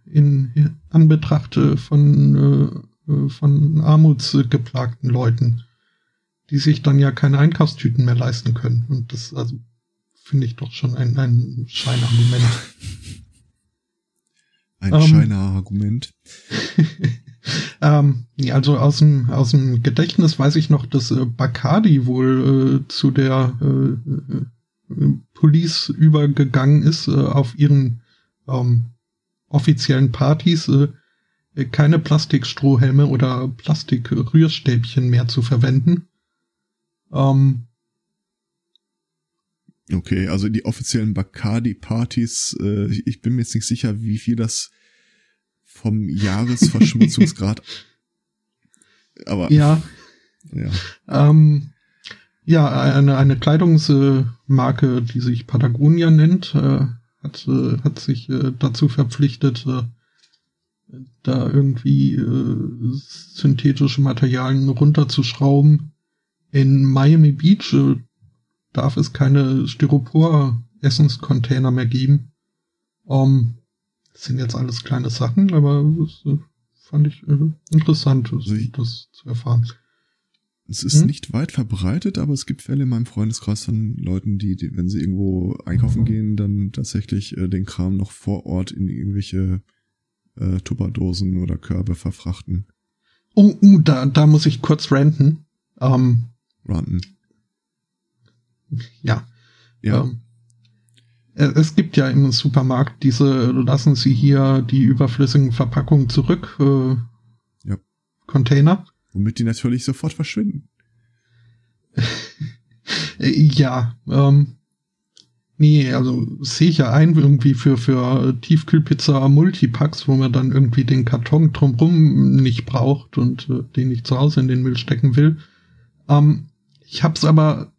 in Anbetracht von armutsgeplagten Leuten, die sich dann ja keine Einkaufstüten mehr leisten können. Und das finde ich doch schon ein Scheinargument. Ein Scheinargument? Also aus dem Gedächtnis weiß ich noch, dass Bacardi wohl zu der Police übergegangen ist, auf ihren offiziellen Partys keine Plastikstrohhelme oder Plastikrührstäbchen mehr zu verwenden. Okay, also die offiziellen Bacardi-Partys, ich bin mir jetzt nicht sicher, wie viel das vom Jahresverschmutzungsgrad... aber... Ja. Eine Kleidungsmarke, die sich Patagonia nennt, hat sich dazu verpflichtet, da irgendwie synthetische Materialien runterzuschrauben. In Miami Beach darf es keine Styropor-Essenscontainer mehr geben. Das sind jetzt alles kleine Sachen, aber das fand ich interessant, das zu erfahren. Es ist nicht weit verbreitet, aber es gibt Fälle in meinem Freundeskreis von Leuten, die wenn sie irgendwo einkaufen gehen, dann tatsächlich den Kram noch vor Ort in irgendwelche Tupperdosen oder Körbe verfrachten. Da muss ich kurz ranten. Ja. Es gibt ja im Supermarkt diese, lassen Sie hier die überflüssigen Verpackungen zurück, Container. Womit die natürlich sofort verschwinden. Sehe ich ja ein, irgendwie für Tiefkühlpizza Multipacks, wo man dann irgendwie den Karton drumrum nicht braucht und den nicht zu Hause in den Müll stecken will. Ich hab's aber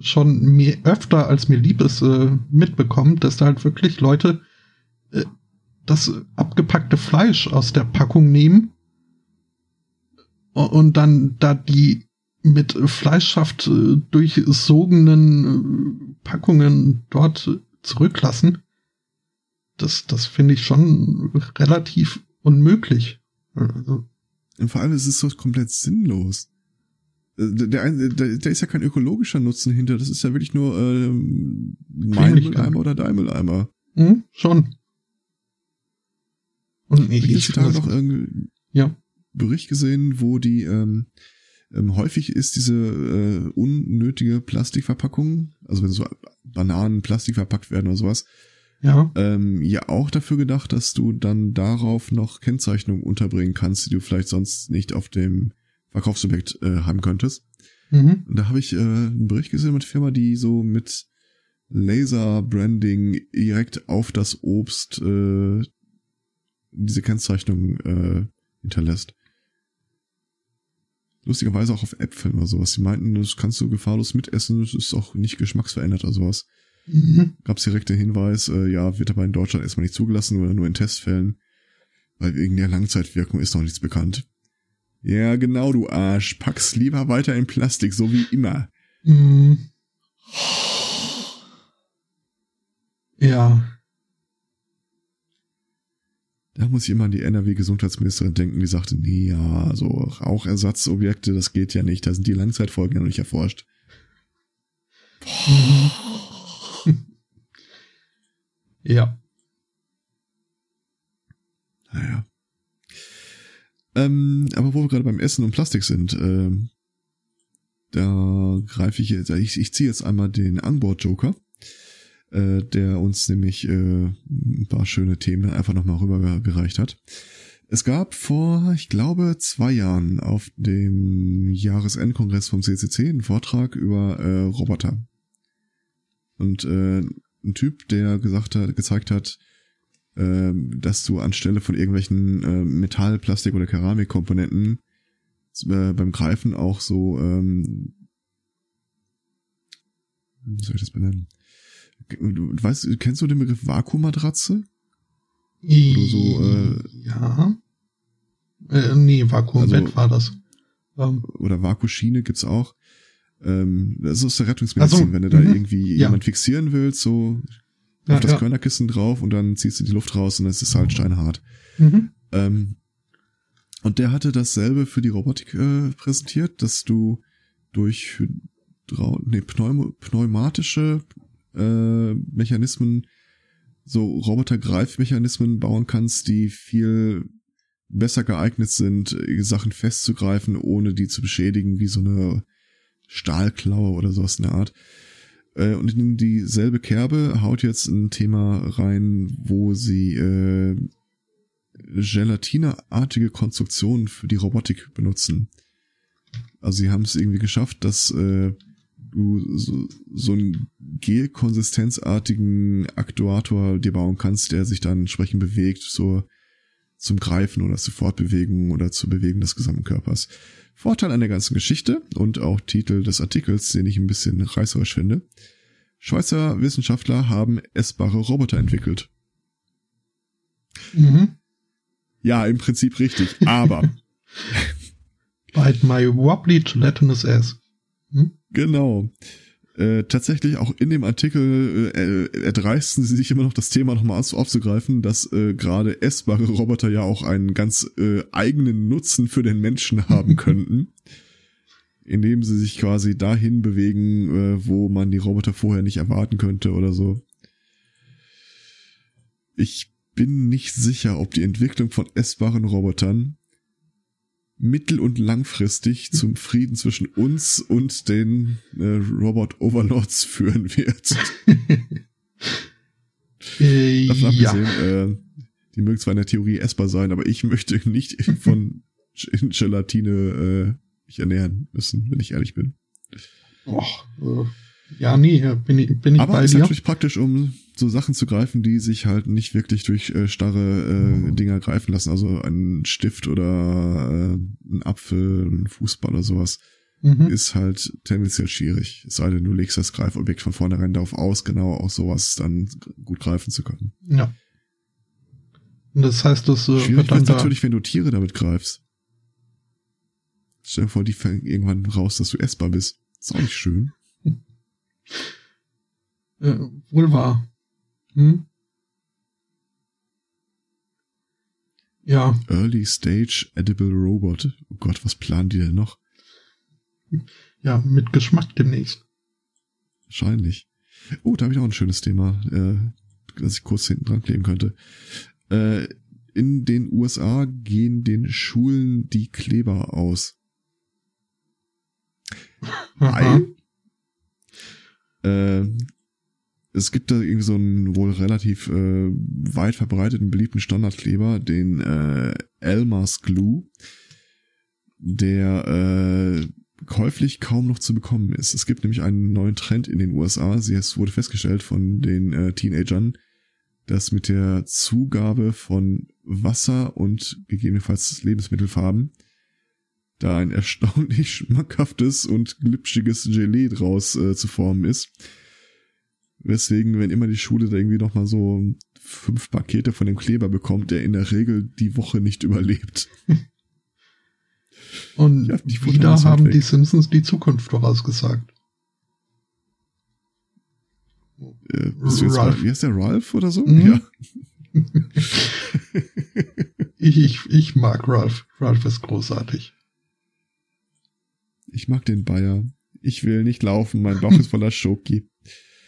schon mehr öfter, als mir lieb ist, mitbekommen, dass da halt wirklich Leute das abgepackte Fleisch aus der Packung nehmen und dann da die mit Fleischschaft durchsogenen Packungen dort zurücklassen. Das finde ich schon relativ unmöglich. Also. Und vor allem ist es so komplett sinnlos. Da ist ja kein ökologischer Nutzen hinter, das ist ja wirklich nur mein Mülleimer oder dein Mülleimer. Mhm, schon. Und ich habe noch einen Bericht gesehen, wo die Häufig ist diese unnötige Plastikverpackung, also wenn so Bananen Plastik verpackt werden oder sowas, ja. Ja auch dafür gedacht, dass du dann darauf noch Kennzeichnungen unterbringen kannst, die du vielleicht sonst nicht auf dem Verkaufsobjekt haben könntest. Mhm. Und da habe ich einen Bericht gesehen mit Firma, die so mit Laser-Branding direkt auf das Obst diese Kennzeichnung hinterlässt. Lustigerweise auch auf Äpfeln oder sowas. Sie meinten, das kannst du gefahrlos mitessen, das ist auch nicht geschmacksverändert oder sowas. Mhm. Gab es direkt den Hinweis, ja, wird aber in Deutschland erstmal nicht zugelassen oder nur in Testfällen, weil wegen der Langzeitwirkung ist noch nichts bekannt. Ja, genau, du Arsch. Pack's lieber weiter in Plastik, so wie immer. Mhm. Ja. Da muss ich immer an die NRW-Gesundheitsministerin denken, die sagte, nee, ja, also Rauchersatzobjekte, das geht ja nicht, da sind die Langzeitfolgen ja noch nicht erforscht. Ja. Naja. Aber wo wir gerade beim Essen und Plastik sind, da greife ich jetzt, ich ziehe jetzt einmal den Anbord-Joker, der uns nämlich ein paar schöne Themen einfach nochmal rübergereicht hat. Es gab vor, ich glaube, 2 Jahren auf dem Jahresendkongress vom CCC einen Vortrag über Roboter. Und ein Typ, der gezeigt hat, dass du anstelle von irgendwelchen Metall-, Plastik- oder Keramikkomponenten beim Greifen auch so wie soll ich das benennen? Kennst du den Begriff Vakuummatratze? So, ja. Nee, Vakuumbett also, war das. Oder Vakuumschiene gibt's auch. Das ist aus der Rettungsmedizin, also, wenn du da irgendwie jemand fixieren willst, so auf das Körnerkissen drauf und dann ziehst du die Luft raus und es ist halt steinhart. Mhm. Und der hatte dasselbe für die Robotik präsentiert, dass du durch pneumatische Mechanismen, so Roboter-Greifmechanismen bauen kannst, die viel besser geeignet sind, Sachen festzugreifen, ohne die zu beschädigen, wie so eine Stahlklaue oder sowas in der Art. Und in dieselbe Kerbe haut jetzt ein Thema rein, wo sie gelatineartige Konstruktionen für die Robotik benutzen. Also sie haben es irgendwie geschafft, dass du so einen gelkonsistenzartigen Aktuator dir bauen kannst, der sich dann entsprechend bewegt zum Greifen oder zur Fortbewegung oder zur Bewegung des gesamten Körpers. Vorteil an der ganzen Geschichte und auch Titel des Artikels, den ich ein bisschen reißerisch finde: Schweizer Wissenschaftler haben essbare Roboter entwickelt. Mhm. Ja, im Prinzip richtig, aber bite my wobbly gelatinous in his ass. Hm? Genau. Tatsächlich auch in dem Artikel erdreisten sie sich immer noch, das Thema nochmal aufzugreifen, dass gerade essbare Roboter ja auch einen ganz eigenen Nutzen für den Menschen haben könnten, indem sie sich quasi dahin bewegen, wo man die Roboter vorher nicht erwarten könnte oder so. Ich bin nicht sicher, ob die Entwicklung von essbaren Robotern mittel- und langfristig zum Frieden zwischen uns und den Robot-Overlords führen wird. Davon abgesehen, die mögen zwar in der Theorie essbar sein, aber ich möchte nicht von Gelatine mich ernähren müssen, wenn ich ehrlich bin. Bin ich aber bei dir. Aber ist natürlich praktisch, um so Sachen zu greifen, die sich halt nicht wirklich durch starre Dinger greifen lassen. Also ein Stift oder ein Apfel, ein Fußball oder sowas ist halt tendenziell schwierig. Es sei denn, du legst das Greifobjekt von vornherein darauf aus, genau auch sowas dann gut greifen zu können. Ja. Und das heißt, das schwierig wird natürlich, wenn du Tiere damit greifst. Stell dir vor, die fangen irgendwann raus, dass du essbar bist. Ist auch nicht schön. Wohl wahr. Hm? Ja. Early Stage Edible Robot. Oh Gott, was planen die denn noch? Ja, mit Geschmack demnächst. Wahrscheinlich. Oh, da habe ich auch ein schönes Thema, das ich kurz hinten dran kleben könnte. In den USA gehen den Schulen die Kleber aus. Weil es gibt da irgendwie so einen wohl relativ weit verbreiteten, beliebten Standardkleber, den Elmer's Glue, der käuflich kaum noch zu bekommen ist. Es gibt nämlich einen neuen Trend in den USA. Es wurde festgestellt von den Teenagern, dass mit der Zugabe von Wasser und gegebenenfalls Lebensmittelfarben da ein erstaunlich schmackhaftes und glitschiges Gelee draus zu formen ist. Weswegen, wenn immer die Schule da irgendwie nochmal so 5 Pakete von dem Kleber bekommt, der in der Regel die Woche nicht überlebt. Und ja, wieder haben die Simpsons die Zukunft vorausgesagt. Bist du jetzt Ralph. Wie heißt der, Ralph oder so? Mhm. Ja. Ich mag Ralph. Ralph ist großartig. Ich mag den Bayer. Ich will nicht laufen, mein Bauch ist voller Schoki.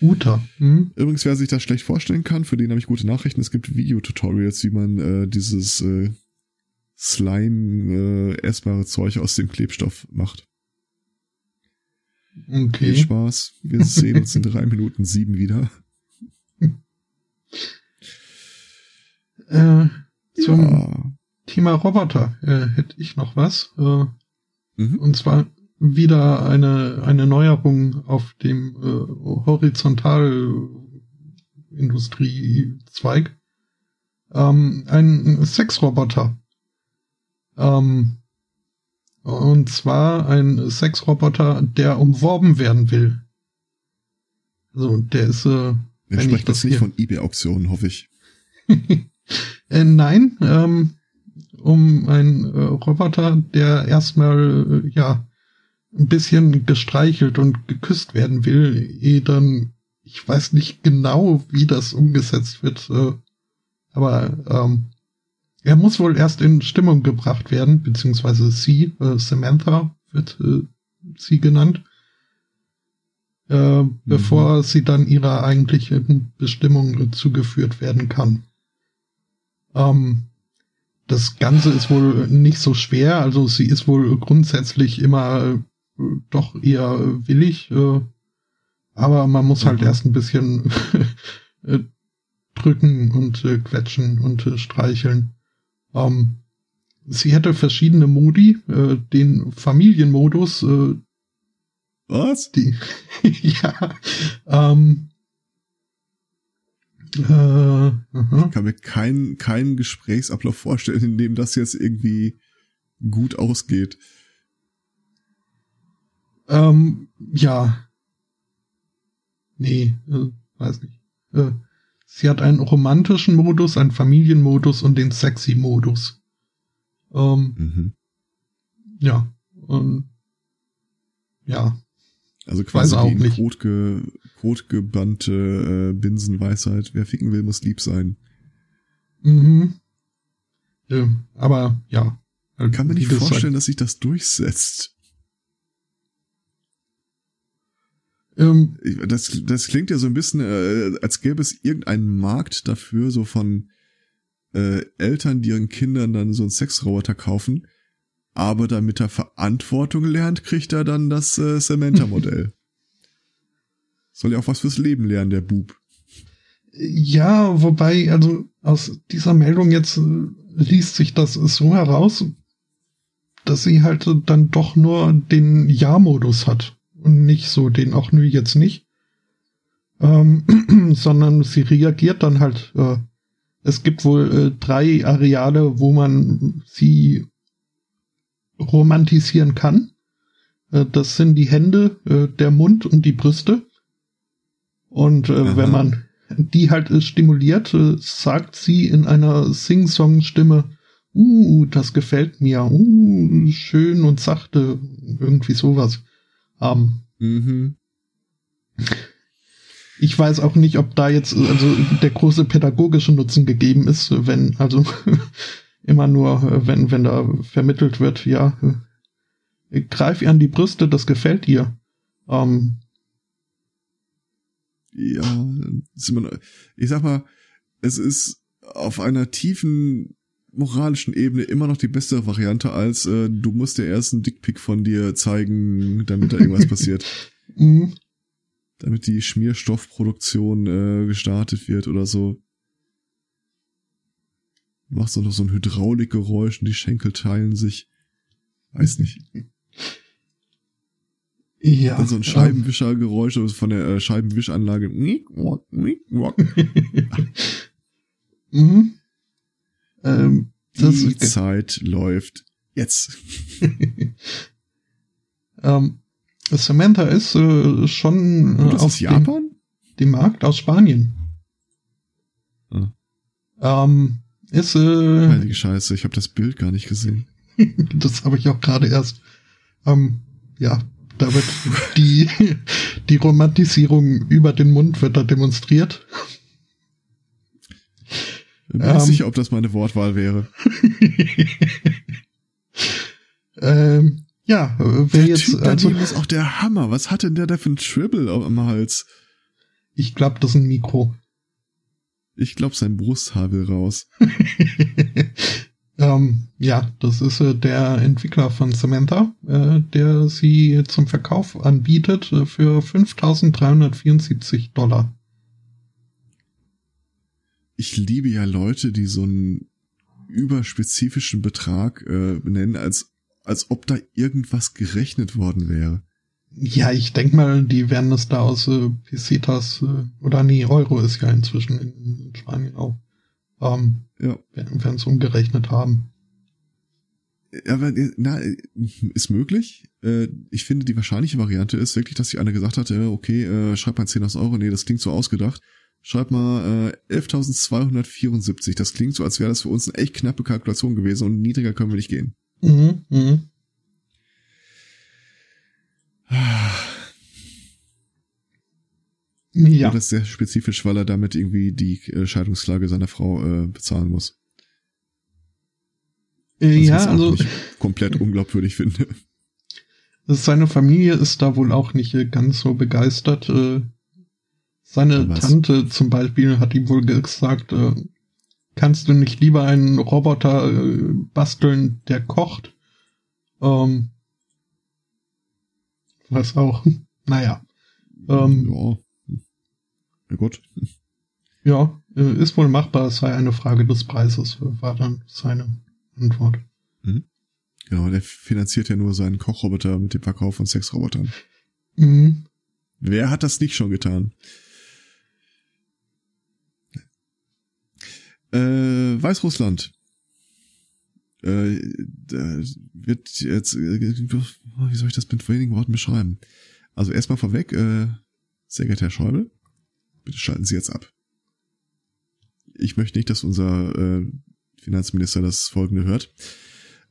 Uta. Hm? Übrigens, wer sich das schlecht vorstellen kann, für den habe ich gute Nachrichten. Es gibt Videotutorials, wie man dieses Slime essbare Zeug aus dem Klebstoff macht. Okay. Viel Spaß. Wir sehen uns in 3 Minuten 7 wieder. Zum Thema Roboter hätte ich noch was. Und zwar wieder eine Neuerung auf dem Horizontalindustriezweig. Ein Sexroboter. Und zwar ein Sexroboter, der umworben werden will. Also der ist... Wir sprechen das nicht von eBay-Auktionen, hoffe ich. Nein, um einen Roboter, der erstmal ein bisschen gestreichelt und geküsst werden will, dann, ich weiß nicht genau, wie das umgesetzt wird, aber er muss wohl erst in Stimmung gebracht werden, beziehungsweise sie, Samantha wird sie genannt, bevor sie dann ihrer eigentlichen Bestimmung zugeführt werden kann. Das Ganze ist wohl nicht so schwer, also sie ist wohl grundsätzlich immer doch eher willig, aber man muss halt erst ein bisschen drücken und quetschen und streicheln. Sie hätte verschiedene Modi, den Familienmodus. Was? Die ja. Ich kann mir keinen Gesprächsablauf vorstellen, in dem das jetzt irgendwie gut ausgeht. Ja. Nee, weiß nicht. Sie hat einen romantischen Modus, einen Familienmodus und den Sexy-Modus. Ja. Ja. Also quasi die rotgebannte Binsenweisheit. Wer ficken will, muss lieb sein. Ja, aber ja. Ich kann mir nicht vorstellen, dass sich das durchsetzt. Das klingt ja so ein bisschen, als gäbe es irgendeinen Markt dafür, so von Eltern, die ihren Kindern dann so einen Sexroboter kaufen. Aber damit er Verantwortung lernt, kriegt er dann das Samantha-Modell. Soll ja auch was fürs Leben lernen, der Bub. Ja, wobei, also aus dieser Meldung jetzt liest sich das so heraus, dass sie halt dann doch nur den Ja-Modus hat. Und nicht so den auch nö jetzt nicht. Sondern sie reagiert dann halt. Es gibt wohl 3 Areale, wo man sie romantisieren kann. Das sind die Hände, der Mund und die Brüste. Und wenn man die halt stimuliert, sagt sie in einer Sing-Song-Stimme, das gefällt mir, schön und sachte, irgendwie sowas. Ich weiß auch nicht, ob da jetzt also der große pädagogische Nutzen gegeben ist, wenn also immer nur, wenn da vermittelt wird, ja, greif ihr an die Brüste, das gefällt ihr. Ja, ich sag mal, es ist auf einer tiefen moralischen Ebene immer noch die beste Variante, als du musst dir erst einen Dickpick von dir zeigen, damit da irgendwas passiert. Mhm. Damit die Schmierstoffproduktion gestartet wird oder so. Du machst doch noch so ein Hydraulikgeräusch und die Schenkel teilen sich. Weiß nicht. Ja. Dann so ein Scheibenwischergeräusch von der Scheibenwischanlage. Mhm. Die Zeit läuft jetzt. Samantha ist schon auf Japan? Dem Markt aus Spanien. Ah. Ist heilige Scheiße, ich habe das Bild gar nicht gesehen. Das habe ich auch gerade erst. Ja, da wird die Romantisierung über den Mund wird da demonstriert. Ich bin nicht sicher, ob das meine Wortwahl wäre. Ja, wer jetzt Typ, also ist auch der Hammer. Was hat denn der da für ein Tribble am Hals? Ich glaube, das ist ein Mikro. Ich glaube, sein Brusthaar will raus. Ja, das ist der Entwickler von Samantha, der sie zum Verkauf anbietet für $5.374. Ich liebe ja Leute, die so einen überspezifischen Betrag nennen, als ob da irgendwas gerechnet worden wäre. Ja, ich denke mal, die werden das da aus Pesetas, oder nee, Euro ist ja inzwischen in Spanien auch. Ja. Werden es umgerechnet haben. Aber, na, ist möglich. Ich finde, die wahrscheinliche Variante ist wirklich, dass sich einer gesagt hat, okay, schreib mal 10.000 Euro, nee, das klingt so ausgedacht. Schreib mal 11.274. Das klingt so, als wäre das für uns eine echt knappe Kalkulation gewesen und niedriger können wir nicht gehen. Mhm, mhm. Ja. Und das ist sehr spezifisch, weil er damit irgendwie die Scheidungsklage seiner Frau bezahlen muss. Was ja, also ich komplett unglaubwürdig finde. Seine Familie ist da wohl auch nicht ganz so begeistert. Seine Tante zum Beispiel hat ihm wohl gesagt, kannst du nicht lieber einen Roboter basteln, der kocht? Was auch. Naja. Ja. Na gut. Ja, ist wohl machbar, es sei eine Frage des Preises, war dann seine Antwort. Mhm. Genau, der finanziert ja nur seinen Kochroboter mit dem Verkauf von Sexrobotern. Mhm. Wer hat das nicht schon getan? Weißrussland. Wird jetzt, wie soll ich das mit wenigen Worten beschreiben? Also erstmal vorweg, sehr geehrter Herr Schäuble, bitte schalten Sie jetzt ab. Ich möchte nicht, dass unser Finanzminister das Folgende hört.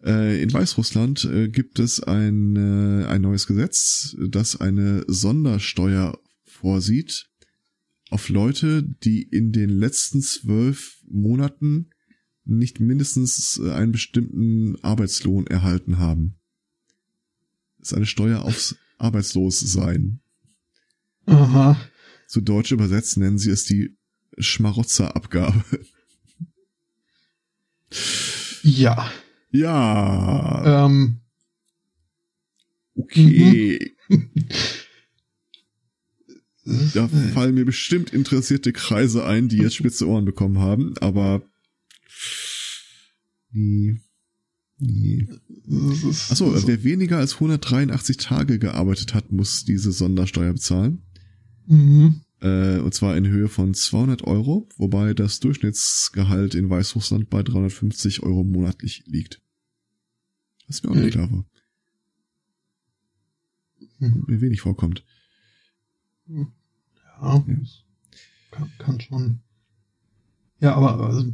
In Weißrussland gibt es ein neues Gesetz, das eine Sondersteuer vorsieht auf Leute, die in den letzten 12 Monaten nicht mindestens einen bestimmten Arbeitslohn erhalten haben. Das ist eine Steuer aufs Arbeitslossein. Aha. Zu Deutsch übersetzt nennen sie es die Schmarotzerabgabe. Ja. Ja. Okay. Mhm. Da fallen mir bestimmt interessierte Kreise ein, die jetzt spitze Ohren bekommen haben, aber nee. Achso, wer weniger als 183 Tage gearbeitet hat, muss diese Sondersteuer bezahlen. Mhm. Und zwar in Höhe von 200 Euro, wobei das Durchschnittsgehalt in Weißrussland bei 350 Euro monatlich liegt. Was mir auch nicht klar war. Mir wenig vorkommt. Ja. Kann schon. Ja, aber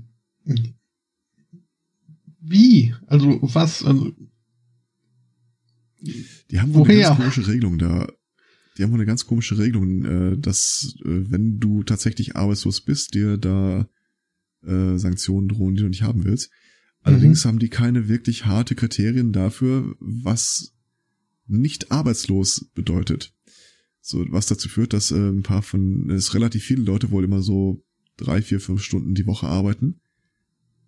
wie? Also was? Also, die haben wohl eine ganz komische Regelung da. Die haben wohl eine ganz komische Regelung, dass wenn du tatsächlich arbeitslos bist, dir da Sanktionen drohen, die du nicht haben willst. Allerdings haben die keine wirklich harte Kriterien dafür, was nicht arbeitslos bedeutet. So, was dazu führt, dass ein paar relativ viele Leute wohl immer so 3, 4, 5 Stunden die Woche arbeiten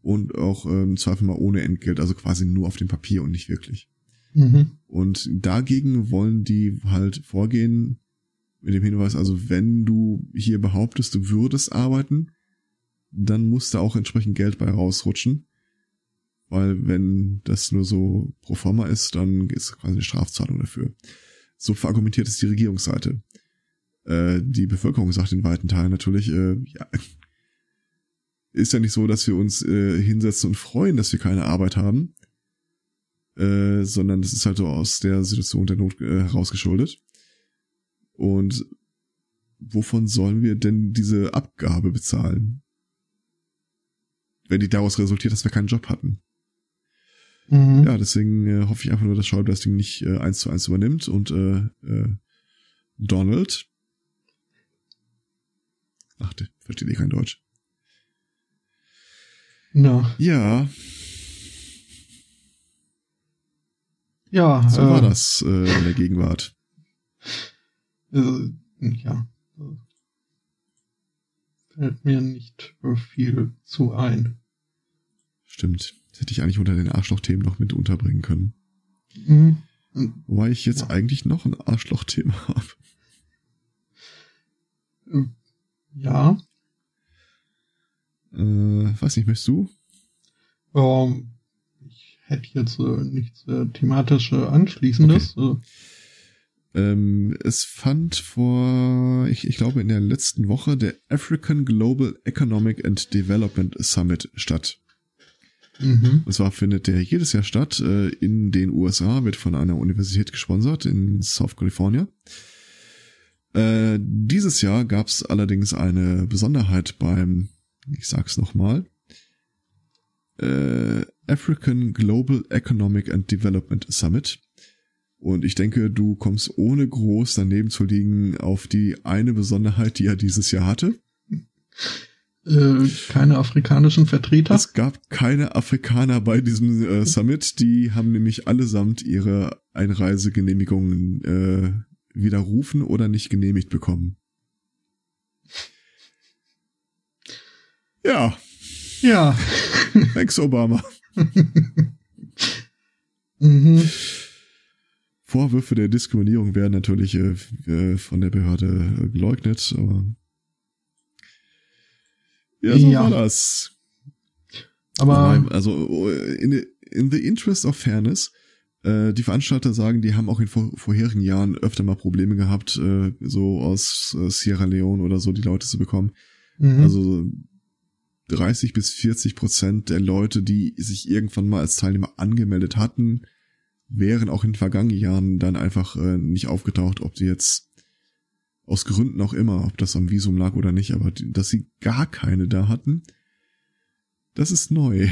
und auch im Zweifel mal ohne Entgelt, also quasi nur auf dem Papier und nicht wirklich. Mhm. Und dagegen wollen die halt vorgehen mit dem Hinweis, also wenn du hier behauptest, du würdest arbeiten, dann muss da auch entsprechend Geld bei rausrutschen. Weil wenn das nur so pro forma ist, dann ist quasi eine Strafzahlung dafür. So verargumentiert es die Regierungsseite. Die Bevölkerung sagt in weiten Teilen natürlich, ja, ist ja nicht so, dass wir uns hinsetzen und freuen, dass wir keine Arbeit haben, sondern das ist halt so aus der Situation der Not herausgeschuldet. Und wovon sollen wir denn diese Abgabe bezahlen? Wenn die daraus resultiert, dass wir keinen Job hatten. Mhm. Ja, deswegen hoffe ich einfach nur, dass Schäuble das Ding nicht 1:1 übernimmt und Donald. Ach, der versteht eh kein Deutsch. Na. Ja. Ja. So war das in der Gegenwart. Ja. Fällt mir nicht viel zu ein. Stimmt. Das hätte ich eigentlich unter den Arschlochthemen noch mit unterbringen können. Mhm. Wobei ich jetzt eigentlich noch ein Arschlochthema habe. Ja. Weiß nicht, möchtest du? Ich hätte jetzt nichts thematisch Anschließendes. Okay. Es fand vor, ich glaube in der letzten Woche, der African Global Economic and Development Summit statt. Mhm. Und zwar findet der jedes Jahr statt in den USA, wird von einer Universität gesponsert in South California. Dieses Jahr gab es allerdings eine Besonderheit beim, ich sag's nochmal, African Global Economic and Development Summit. Und ich denke, du kommst ohne groß daneben zu liegen auf die eine Besonderheit, die er dieses Jahr hatte. Keine afrikanischen Vertreter? Es gab keine Afrikaner bei diesem Summit. Die haben nämlich allesamt ihre Einreisegenehmigungen widerrufen oder nicht genehmigt bekommen. Ja. Ja. Thanks, Obama. Mhm. Vorwürfe der Diskriminierung werden natürlich von der Behörde geleugnet. Aber ja, so war das. Aber also in the interest of fairness, die Veranstalter sagen, die haben auch in vorherigen Jahren öfter mal Probleme gehabt, so aus Sierra Leone oder so die Leute zu bekommen. Mhm. Also 30-40% der Leute, die sich irgendwann mal als Teilnehmer angemeldet hatten, wären auch in den vergangenen Jahren dann einfach nicht aufgetaucht, ob die jetzt aus Gründen auch immer, ob das am Visum lag oder nicht, aber dass sie gar keine da hatten, das ist neu.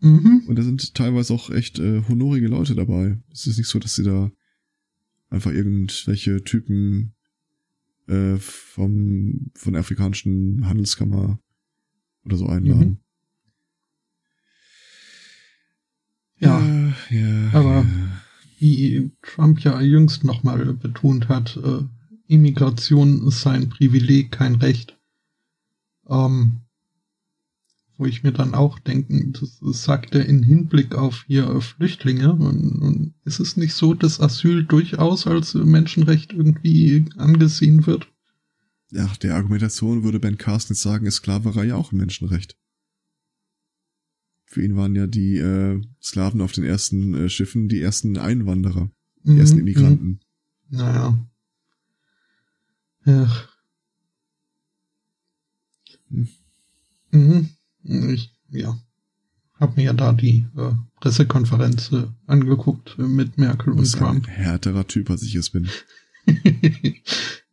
Mhm. Und da sind teilweise auch echt honorige Leute dabei. Es ist nicht so, dass sie da einfach irgendwelche Typen von der afrikanischen Handelskammer oder so einladen. Mhm. Ja, ja, aber wie Trump ja jüngst nochmal betont hat, Immigration ist ein Privileg, kein Recht. Wo ich mir dann auch denke, das sagt er in Hinblick auf hier Flüchtlinge. Und ist es nicht so, dass Asyl durchaus als Menschenrecht irgendwie angesehen wird? Nach der Argumentation würde Ben Carstens sagen, ist Sklaverei ja auch ein Menschenrecht. Für ihn waren ja die Sklaven auf den ersten Schiffen die ersten Einwanderer, die ersten Immigranten. Naja. Ach. Mhm. Ich hab mir ja da die Pressekonferenz angeguckt mit Merkel und Trump. Ein härterer Typ, als ich es bin.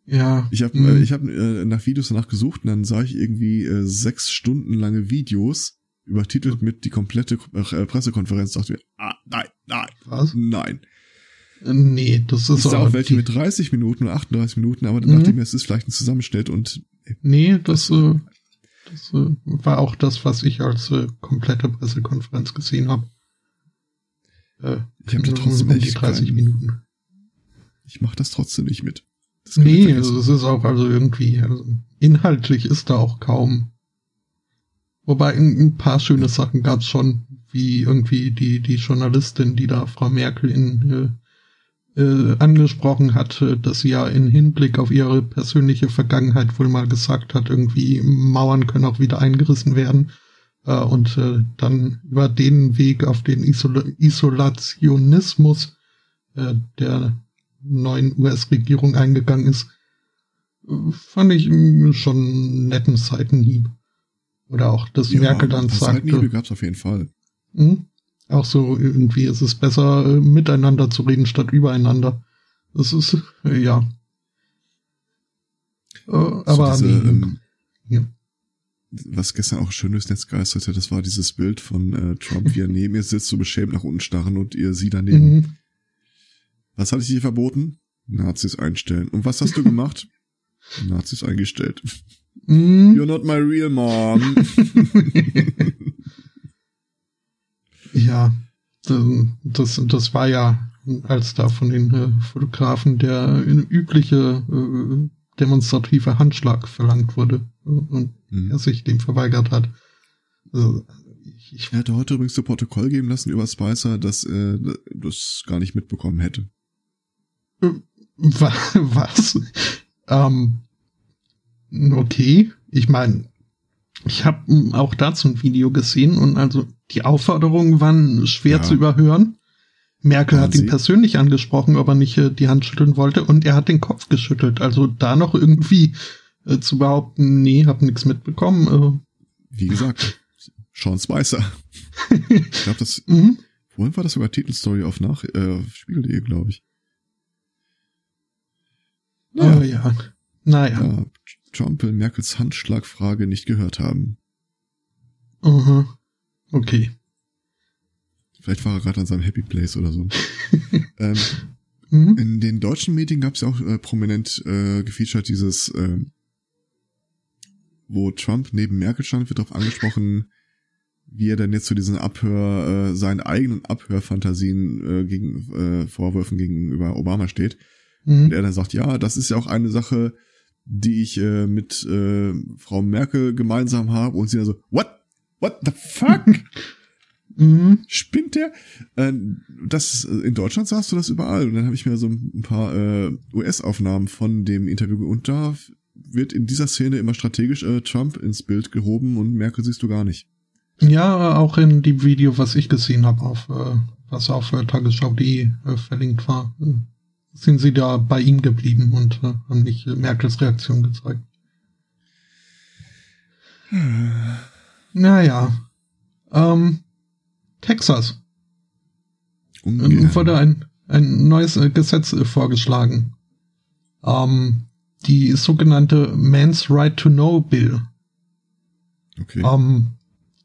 Ja. Ich hab nach Videos danach gesucht und dann sah ich irgendwie 6 Stunden lange Videos übertitelt mit die komplette Pressekonferenz, dachte ich, nein. Was? Nein. Nee, das ist auch welche mit 30 Minuten oder 38 Minuten, aber dann dachte ich mir, es ist vielleicht ein Zusammenschnitt und... Nee, das war auch das, was ich als komplette Pressekonferenz gesehen habe. Ich habe da trotzdem um die 30 Minuten. Ich mache das trotzdem nicht mit. Nee, das ist auch also irgendwie, inhaltlich ist da auch kaum... Wobei ein paar schöne Sachen gab es schon, wie irgendwie die Journalistin, die da Frau Merkel angesprochen hat, dass sie ja in Hinblick auf ihre persönliche Vergangenheit wohl mal gesagt hat, irgendwie Mauern können auch wieder eingerissen werden. Und dann über den Weg auf den Isolationismus der neuen US-Regierung eingegangen ist, fand ich schon einen netten Seitenhieb. Oder auch, dass ja, Merkel dann sagte... Seitenhiebe gab's auf jeden Fall. Auch so irgendwie, es ist besser, miteinander zu reden statt übereinander. Das ist, ja. Aber... So diese, ja. Was gestern auch schön durchs Netz geisterte, das war dieses Bild von Trump, wie er neben ihr sitzt, so beschämt nach unten starren und ihr sie daneben. Was hatte ich dir verboten? Nazis einstellen. Und was hast du gemacht? Nazis eingestellt. You're not my real mom. Ja, das war ja, als da von den Fotografen der übliche demonstrative Handschlag verlangt wurde und er sich dem verweigert hat. Also, ich hätte heute übrigens zu Protokoll geben lassen über Spicer, dass das gar nicht mitbekommen hätte. Was? Okay, ich meine, ich habe auch dazu ein Video gesehen und also die Aufforderungen waren schwer zu überhören. Merkel hat ihn persönlich angesprochen, ob er nicht die Hand schütteln wollte und er hat den Kopf geschüttelt. Also da noch irgendwie zu behaupten, nee, hab nichts mitbekommen. Wie gesagt, Sean Spicer. Ich glaube, das... Wohin war das sogar Titelstory auf Spiegel.de, glaube ich. Naja. Trump will Merkels Handschlagfrage nicht gehört haben. Okay. Vielleicht war er gerade an seinem Happy Place oder so. In den deutschen Medien gab es ja auch prominent gefeatured dieses, wo Trump neben Merkel stand, wird darauf angesprochen, wie er dann jetzt zu diesen seinen eigenen Abhörfantasien Vorwürfen gegenüber Obama steht. Und er dann sagt, ja, das ist ja auch eine Sache, die ich mit Frau Merkel gemeinsam habe. Und sie dann so, what? What the fuck? Spinnt der? In Deutschland sahst du das überall. Und dann habe ich mir so ein paar US-Aufnahmen von dem Interview und da wird in dieser Szene immer strategisch Trump ins Bild gehoben und Merkel siehst du gar nicht. Ja, auch in dem Video, was ich gesehen habe, was auf tagesschau.de verlinkt war, sind sie da bei ihm geblieben und haben nicht Merkels Reaktion gezeigt. Naja. Texas. Wurde ein neues Gesetz vorgeschlagen. Die sogenannte Man's Right to Know Bill. Okay.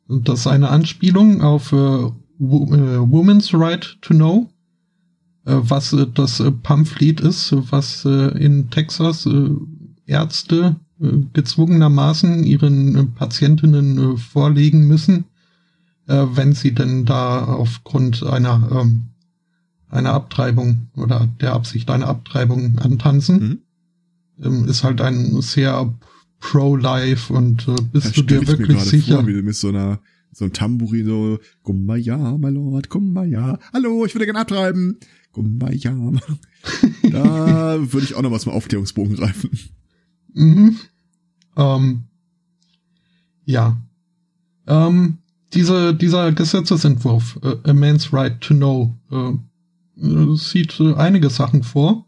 Das ist eine Anspielung auf Woman's Right to Know, was das Pamphlet ist, was in Texas Ärzte gezwungenermaßen ihren Patientinnen vorlegen müssen, wenn sie denn da aufgrund einer Abtreibung oder der Absicht einer Abtreibung antanzen. Ist halt ein sehr pro-life und bist du dir wirklich sicher? Vor, wie du mit so einem Tambourin so, Kumbaya, my lord, Kumbaya, hallo, ich würde gerne abtreiben. Kumbaya. Da würde ich auch noch was zum Aufklärungsbogen greifen. Dieser Gesetzesentwurf, A Man's Right to Know, sieht einige Sachen vor.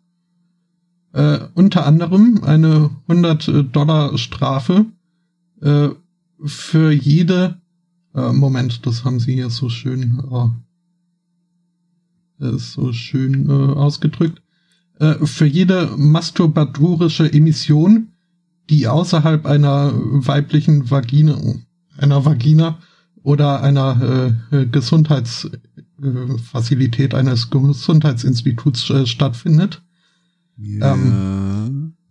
Unter anderem eine $100 Strafe für jede Moment, das haben sie hier so schön ausgedrückt. Für jede masturbatorische Emission, die außerhalb einer weiblichen Vagina oder einer Gesundheitsfazilität eines Gesundheitsinstituts stattfindet. Yeah.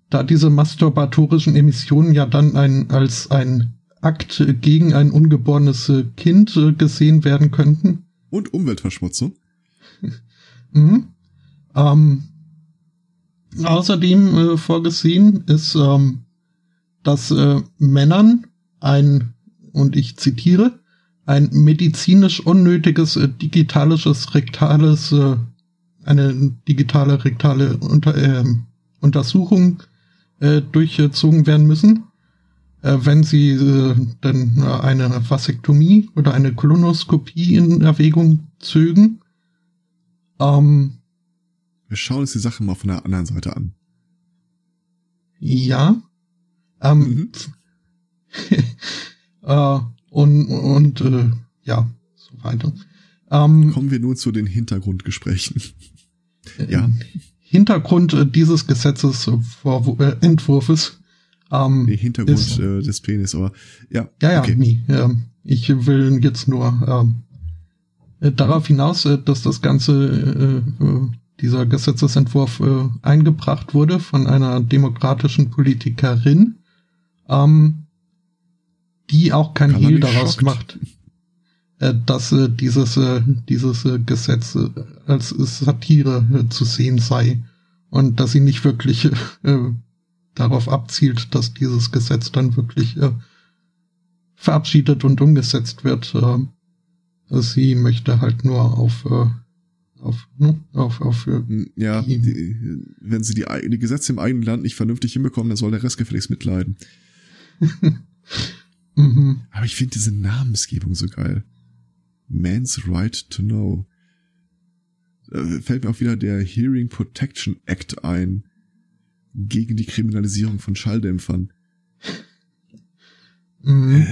Da diese masturbatorischen Emissionen ja dann als ein Akt gegen ein ungeborenes Kind gesehen werden könnten. Und Umweltverschmutzung. Außerdem vorgesehen ist, dass Männern ein und ich zitiere, ein medizinisch unnötiges digitale rektale Untersuchung durchgezogen werden müssen, wenn sie dann eine Vasektomie oder eine Kolonoskopie in Erwägung zögen. Wir schauen uns die Sache mal von der anderen Seite an. Ja. Ja, so weiter. Kommen wir nun zu den Hintergrundgesprächen. Ja. Hintergrund dieses Gesetzesentwurfes. Hintergrund ist, des Penis, aber ja. Ja, okay. Ich will jetzt nur darauf hinaus, dass das Ganze, dieser Gesetzesentwurf eingebracht wurde von einer demokratischen Politikerin, die auch kein Hehl daraus macht, dass dieses Gesetz als Satire zu sehen sei und dass sie nicht wirklich darauf abzielt, dass dieses Gesetz dann wirklich verabschiedet und umgesetzt wird. Sie möchte halt nur wenn sie die Gesetze im eigenen Land nicht vernünftig hinbekommen, dann soll der Rest gefälligst mitleiden. Mhm. Aber ich finde diese Namensgebung so geil. Man's Right to Know. Fällt mir auch wieder der Hearing Protection Act ein. Gegen die Kriminalisierung von Schalldämpfern. Mhm.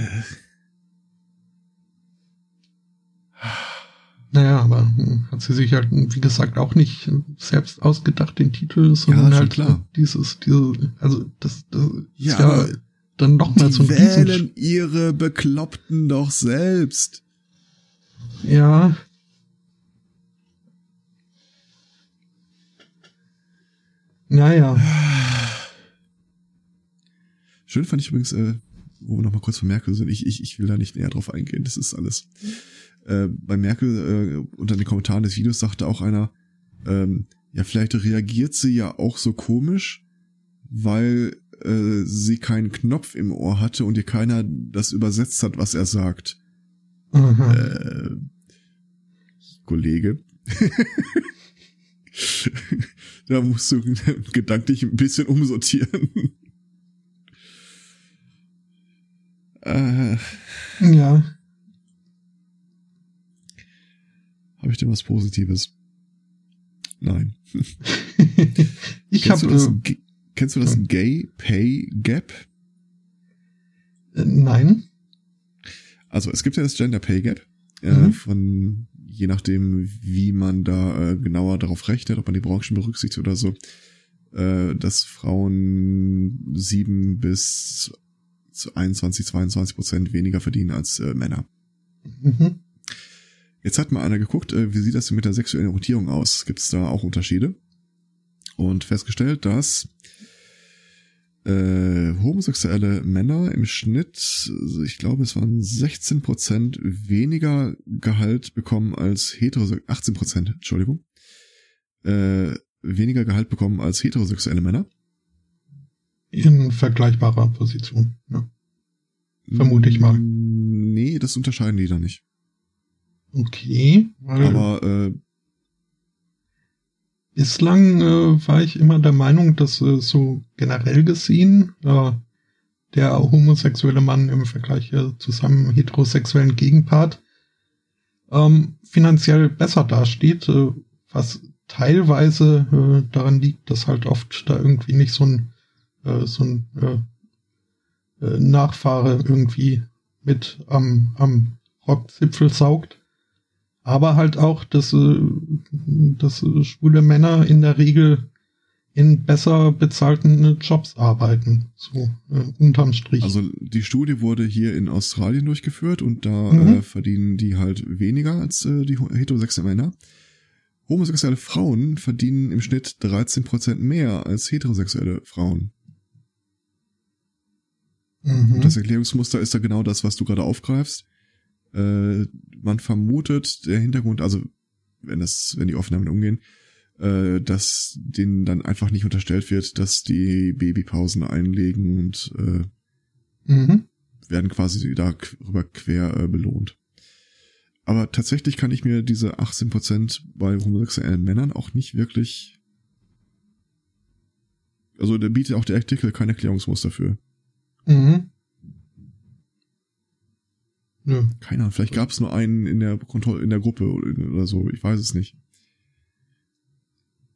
Naja, aber hat sie sich halt, wie gesagt, auch nicht selbst ausgedacht, den Titel, sondern ja, halt klar. Dann nochmal zum Riesen. Die wählen ihre Bekloppten doch selbst. Ja. Naja. Schön fand ich übrigens, wo wir nochmal kurz von Merkel sind, ich will da nicht näher drauf eingehen, das ist alles. Bei Merkel unter den Kommentaren des Videos sagte auch einer, ja, vielleicht reagiert sie ja auch so komisch, weil sie keinen Knopf im Ohr hatte und ihr keiner das übersetzt hat, was er sagt. Kollege. Da musst du gedanklich ein bisschen umsortieren. Ja. Habe ich denn was Positives? Nein. Kennst du das Gay Pay Gap? Nein. Also es gibt ja das Gender Pay Gap, von je nachdem, wie man da genauer darauf rechnet, ob man die Branchen berücksichtigt oder so, dass Frauen 7-21, 22% weniger verdienen als Männer. Mhm. Jetzt hat mal einer geguckt, wie sieht das denn mit der sexuellen Orientierung aus? Gibt es da auch Unterschiede? Und festgestellt, dass homosexuelle Männer im Schnitt, ich glaube, es waren 16% weniger Gehalt bekommen als 18% weniger Gehalt bekommen als heterosexuelle Männer. In vergleichbarer Position, ja. Vermute ich mal. Nee, das unterscheiden die da nicht. Okay. Aber bislang war ich immer der Meinung, dass so generell gesehen der homosexuelle Mann im Vergleich zu seinem heterosexuellen Gegenpart finanziell besser dasteht, was teilweise daran liegt, dass halt oft da irgendwie nicht so ein Nachfahre irgendwie mit am Rockzipfel saugt. Aber halt auch, dass schwule Männer in der Regel in besser bezahlten Jobs arbeiten, so unterm Strich. Also die Studie wurde hier in Australien durchgeführt und da verdienen die halt weniger als die heterosexuellen Männer. Homosexuelle Frauen verdienen im Schnitt 13% mehr als heterosexuelle Frauen. Mhm. Und das Erklärungsmuster ist da genau das, was du gerade aufgreifst. Man vermutet, der Hintergrund, also wenn die offen damit umgehen, dass denen dann einfach nicht unterstellt wird, dass die Babypausen einlegen und werden quasi darüber quer belohnt. Aber tatsächlich kann ich mir diese 18% bei homosexuellen Männern auch nicht wirklich... Also da bietet auch der Artikel kein Erklärungsmuster für. Mhm. Nö. Keine Ahnung, vielleicht gab es nur einen in der Gruppe oder so, ich weiß es nicht.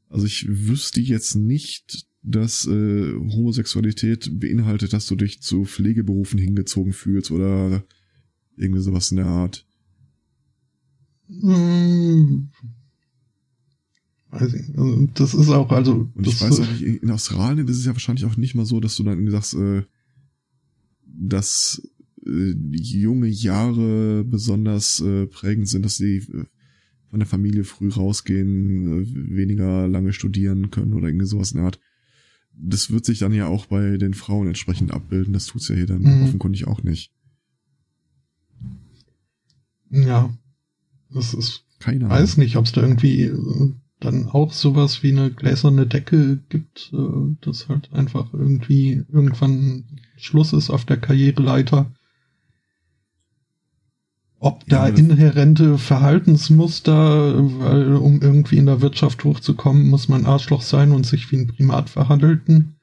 Also ich wüsste jetzt nicht, dass Homosexualität beinhaltet, dass du dich zu Pflegeberufen hingezogen fühlst oder irgendwie sowas in der Art. Mhm. Weiß ich. Also das ist auch, also... Und ich weiß auch nicht, in Australien ist es ja wahrscheinlich auch nicht mal so, dass du dann sagst, dass junge Jahre besonders prägend sind, dass sie von der Familie früh rausgehen, weniger lange studieren können oder irgendwie sowas in der Art. Das wird sich dann ja auch bei den Frauen entsprechend abbilden. Das tut's ja hier dann offenkundig auch nicht. Ja. Das ist... Keine Ahnung. Weiß nicht, ob es da irgendwie dann auch sowas wie eine gläserne Decke gibt, dass halt einfach irgendwie irgendwann Schluss ist auf der Karriereleiter. Ob da inhärente Verhaltensmuster, weil um irgendwie in der Wirtschaft hochzukommen, muss man Arschloch sein und sich wie ein Primat verhandeln.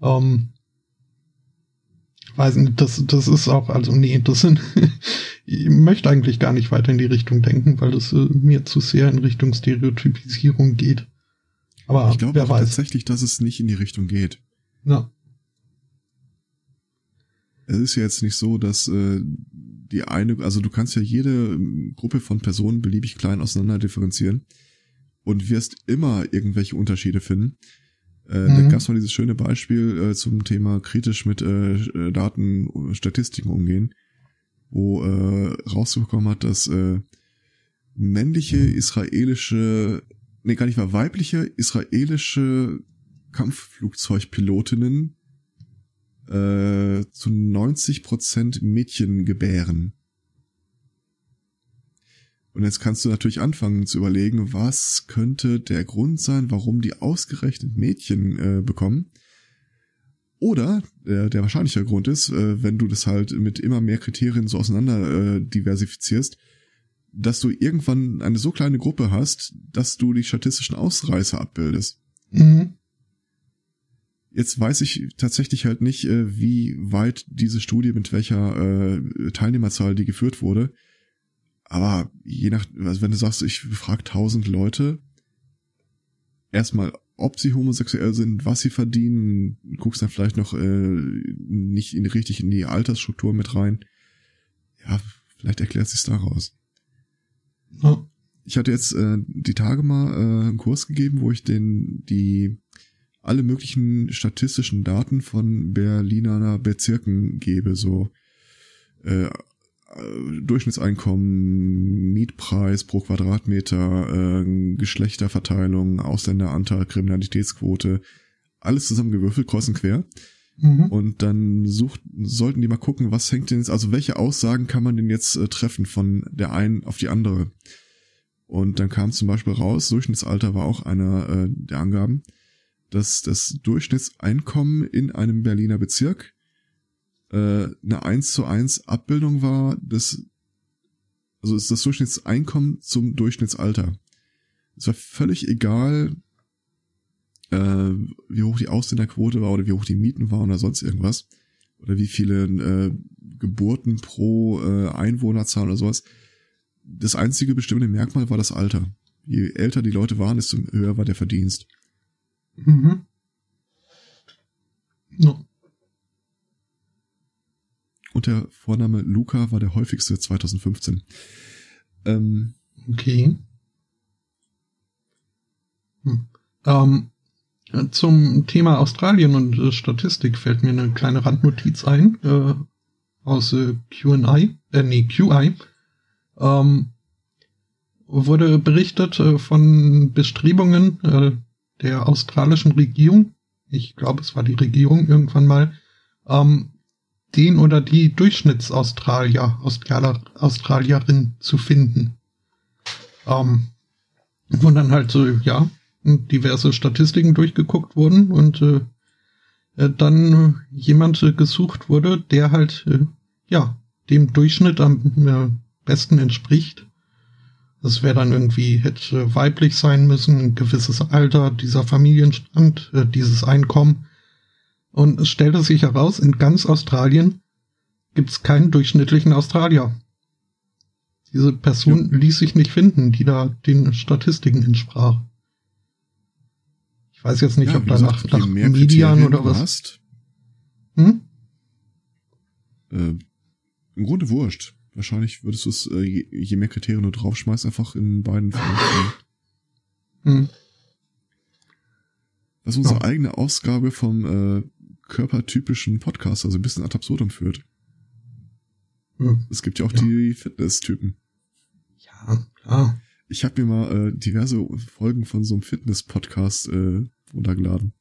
Weiß nicht, das ist auch, also nee, das sind... Ich möchte eigentlich gar nicht weiter in die Richtung denken, weil das mir zu sehr in Richtung Stereotypisierung geht. Aber ich glaube tatsächlich, dass es nicht in die Richtung geht. Ja. Es ist ja jetzt nicht so, dass die eine, also du kannst ja jede Gruppe von Personen beliebig klein auseinander differenzieren und wirst immer irgendwelche Unterschiede finden. Da gab es mal dieses schöne Beispiel zum Thema kritisch mit Daten, Statistiken umgehen, wo rausgekommen hat, dass weibliche israelische Kampfflugzeugpilotinnen zu 90% Mädchen gebären. Und jetzt kannst du natürlich anfangen zu überlegen, was könnte der Grund sein, warum die ausgerechnet Mädchen bekommen. Oder der wahrscheinliche Grund ist, wenn du das halt mit immer mehr Kriterien so auseinander diversifizierst, dass du irgendwann eine so kleine Gruppe hast, dass du die statistischen Ausreißer abbildest. Mhm. Jetzt weiß ich tatsächlich halt nicht, wie weit diese Studie, mit welcher Teilnehmerzahl die geführt wurde. Aber je nach, also wenn du sagst, ich frage 1000 Leute, erstmal ob sie homosexuell sind, was sie verdienen, guckst dann vielleicht noch nicht richtig in die Altersstruktur mit rein. Ja, vielleicht erklärt sich's daraus. Oh. Ich hatte jetzt die Tage mal einen Kurs gegeben, wo ich alle möglichen statistischen Daten von Berliner Bezirken gebe, so Durchschnittseinkommen, Mietpreis pro Quadratmeter, Geschlechterverteilung, Ausländeranteil, Kriminalitätsquote, alles zusammengewürfelt, kreuz und quer. Mhm. Und dann sollten die mal gucken, was hängt denn jetzt, also welche Aussagen kann man denn jetzt treffen von der einen auf die andere. Und dann kam zum Beispiel raus, Durchschnittsalter war auch einer der Angaben, dass das Durchschnittseinkommen in einem Berliner Bezirk eine 1:1 Abbildung war, also ist das Durchschnittseinkommen zum Durchschnittsalter. Es war völlig egal, wie hoch die Ausländerquote war oder wie hoch die Mieten waren oder sonst irgendwas. Oder wie viele Geburten pro Einwohnerzahl oder sowas. Das einzige bestimmende Merkmal war das Alter. Je älter die Leute waren, desto höher war der Verdienst. Mhm. No. Und der Vorname Luca war der häufigste 2015. Okay. Zum Thema Australien und Statistik fällt mir eine kleine Randnotiz ein aus QI. Wurde berichtet von Bestrebungen der australischen Regierung, ich glaube, es war die Regierung irgendwann mal, den oder die Durchschnittsaustral-Australierin zu finden. Wo dann halt so, ja, diverse Statistiken durchgeguckt wurden und dann jemand gesucht wurde, der halt ja, dem Durchschnitt am besten entspricht. Das wäre dann irgendwie, hätte weiblich sein müssen, ein gewisses Alter, dieser Familienstand, dieses Einkommen. Und es stellte sich heraus, in ganz Australien gibt es keinen durchschnittlichen Australier. Diese Person ließ sich nicht finden, die da den Statistiken entsprach. Ich weiß jetzt nicht, ob danach nach Median oder was. Hast, im Grunde wurscht. Wahrscheinlich würdest du es, je mehr Kriterien du draufschmeißt, einfach in beiden Fällen. Das ist unsere eigene Ausgabe vom körpertypischen Podcast, also ein bisschen ad absurdum führt. Es gibt ja auch die Fitness-Typen. Ja, klar. Ich habe mir mal diverse Folgen von so einem Fitness-Podcast runtergeladen.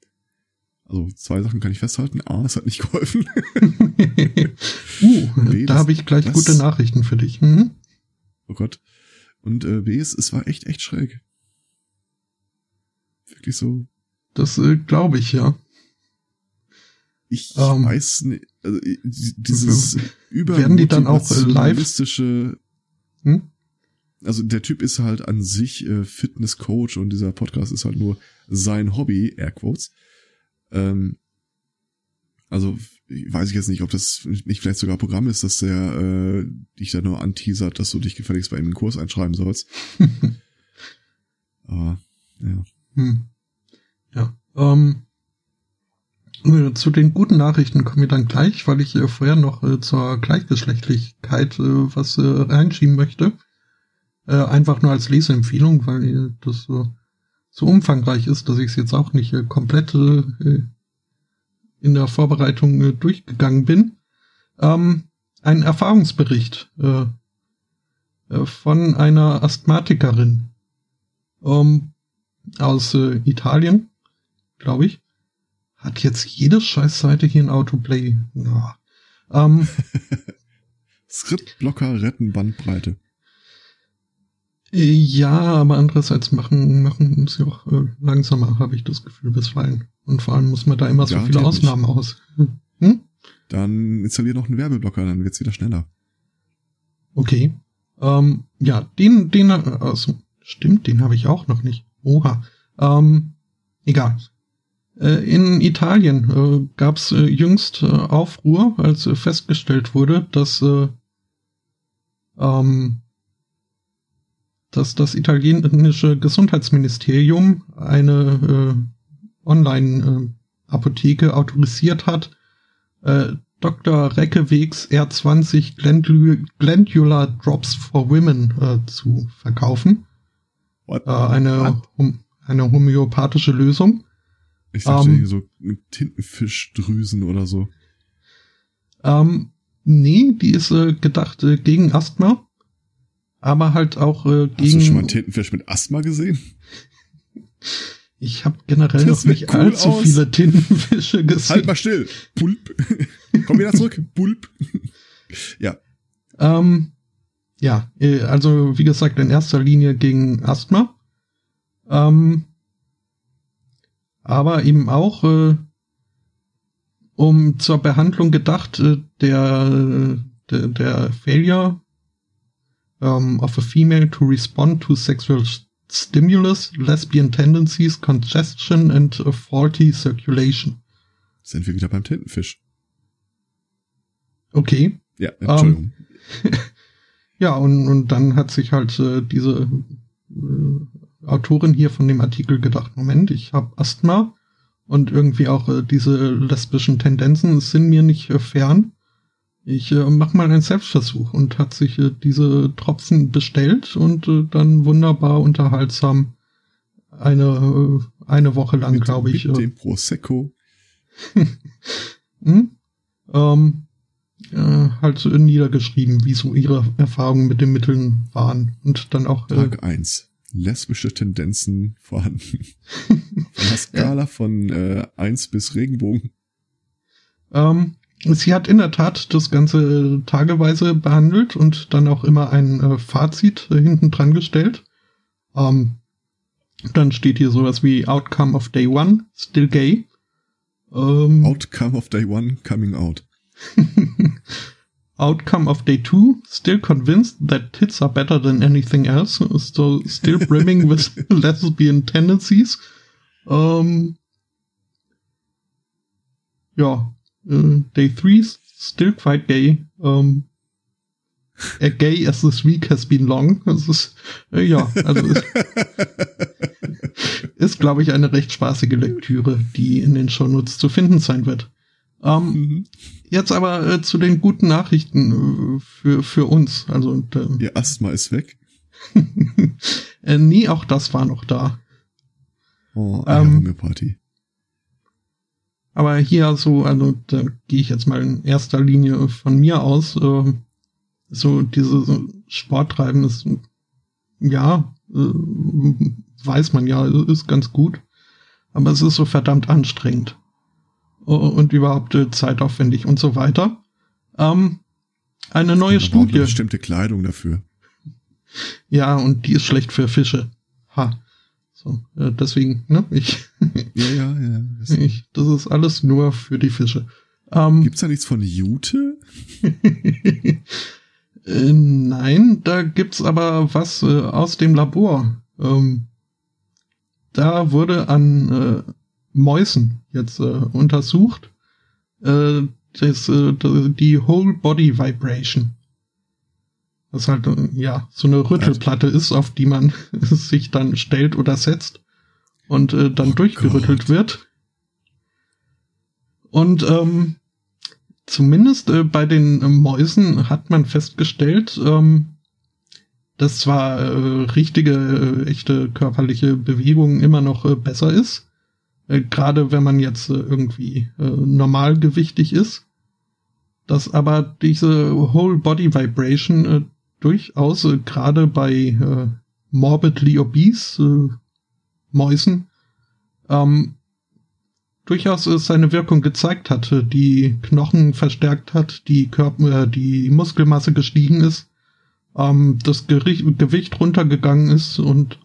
Also zwei Sachen kann ich festhalten. A, es hat nicht geholfen. B, da habe ich gleich gute Nachrichten für dich. Mhm. Oh Gott. Und B, es war echt schräg. Wirklich so. Das glaube ich, ja. Ich weiß nicht. Also, dieses werden die dann auch live? Also der Typ ist halt an sich Fitnesscoach und dieser Podcast ist halt nur sein Hobby, Airquotes. Also weiß ich jetzt nicht, ob das nicht vielleicht sogar Programm ist, dass der dich da nur anteasert, dass du dich gefälligst bei ihm in den Kurs einschreiben sollst. Aber, ja. Zu den guten Nachrichten kommen wir dann gleich, weil ich vorher noch zur Gleichgeschlechtlichkeit was reinschieben möchte. Einfach nur als Leseempfehlung, weil das so umfangreich ist, dass ich es jetzt auch nicht komplett in der Vorbereitung durchgegangen bin. Ein Erfahrungsbericht von einer Asthmatikerin aus Italien, glaube ich. Hat jetzt jede Scheißseite hier ein Autoplay? Ja. Skriptblocker retten Bandbreite. Ja, aber andererseits machen sie auch langsamer, habe ich das Gefühl, bisweilen. Und vor allem muss man da immer so viele Ausnahmen aus. Dann installier noch einen Werbeblocker, dann wird's wieder schneller. Okay. Den stimmt, den habe ich auch noch nicht. Oha. Egal. In Italien gab's jüngst Aufruhr, als festgestellt wurde, dass das italienische Gesundheitsministerium eine Online-Apotheke autorisiert hat, Dr. Reckewegs R20 Glandular Drops for Women zu verkaufen. Eine homöopathische Lösung. Ich dachte, so Tintenfischdrüsen oder so. Nee, die ist gedacht gegen Asthma. Aber halt auch gegen... Hast du schon mal einen Tintenfisch mit Asthma gesehen? Ich habe generell noch nicht allzu viele Tintenfische gesehen. Halt mal still. Pulp. Komm wieder zurück. Pulp. Ja. Also wie gesagt, in erster Linie gegen Asthma. Aber eben auch um zur Behandlung gedacht der Failure of a female to respond to sexual stimulus, lesbian tendencies, congestion and a faulty circulation. Sind wir wieder beim Tintenfisch? Okay. Ja, Entschuldigung. Ja, und dann hat sich halt diese Autorin hier von dem Artikel gedacht, Moment, ich habe Asthma und irgendwie auch diese lesbischen Tendenzen sind mir nicht fern. Ich mache mal einen Selbstversuch und hat sich diese Tropfen bestellt und dann wunderbar unterhaltsam eine Woche lang, glaube ich. Mit dem Prosecco. Halt so niedergeschrieben, wie so ihre Erfahrungen mit den Mitteln waren. Und dann auch Tag 1. Lesbische Tendenzen vorhanden. Auf einer Skala von 1 bis Regenbogen. Sie hat in der Tat das Ganze tageweise behandelt und dann auch immer ein Fazit hinten dran gestellt. Dann steht hier sowas wie Outcome of Day One, still gay. Outcome of Day One, coming out. Outcome of day 2, still convinced that tits are better than anything else, so still brimming with lesbian tendencies. Day 3, still quite gay. Gay as this week has been long. Das ist, ist glaube ich, eine recht spaßige Lektüre, die in den Shownotes zu finden sein wird. Jetzt aber zu den guten Nachrichten für uns. Also, und, ihr Asthma ist weg. Nee, auch das war noch da. Oh, Party. Aber hier so, also da gehe ich jetzt mal in erster Linie von mir aus. So dieses Sporttreiben ist, weiß man ja, ist ganz gut. Aber es ist so verdammt anstrengend. Und überhaupt zeitaufwendig und so weiter. Eine neue Studie. Man braucht eine bestimmte Kleidung dafür. Ja, und die ist schlecht für Fische. Ha. So, deswegen, ne? Ja. Das ist alles nur für die Fische. Gibt's da nichts von Jute? Nein, da gibt's aber was aus dem Labor. Da wurde an Mäusen jetzt untersucht. Die Whole Body Vibration. Das halt, so eine Rüttelplatte ist, auf die man sich dann stellt oder setzt und dann durchgerüttelt wird. Und zumindest bei den Mäusen hat man festgestellt, dass zwar richtige, echte körperliche Bewegung immer noch besser ist, gerade wenn man jetzt irgendwie normalgewichtig ist, dass aber diese Whole Body Vibration durchaus gerade bei morbidly obese Mäusen durchaus seine Wirkung gezeigt hat, die Knochen verstärkt hat, die Muskelmasse gestiegen ist, das Gewicht runtergegangen ist und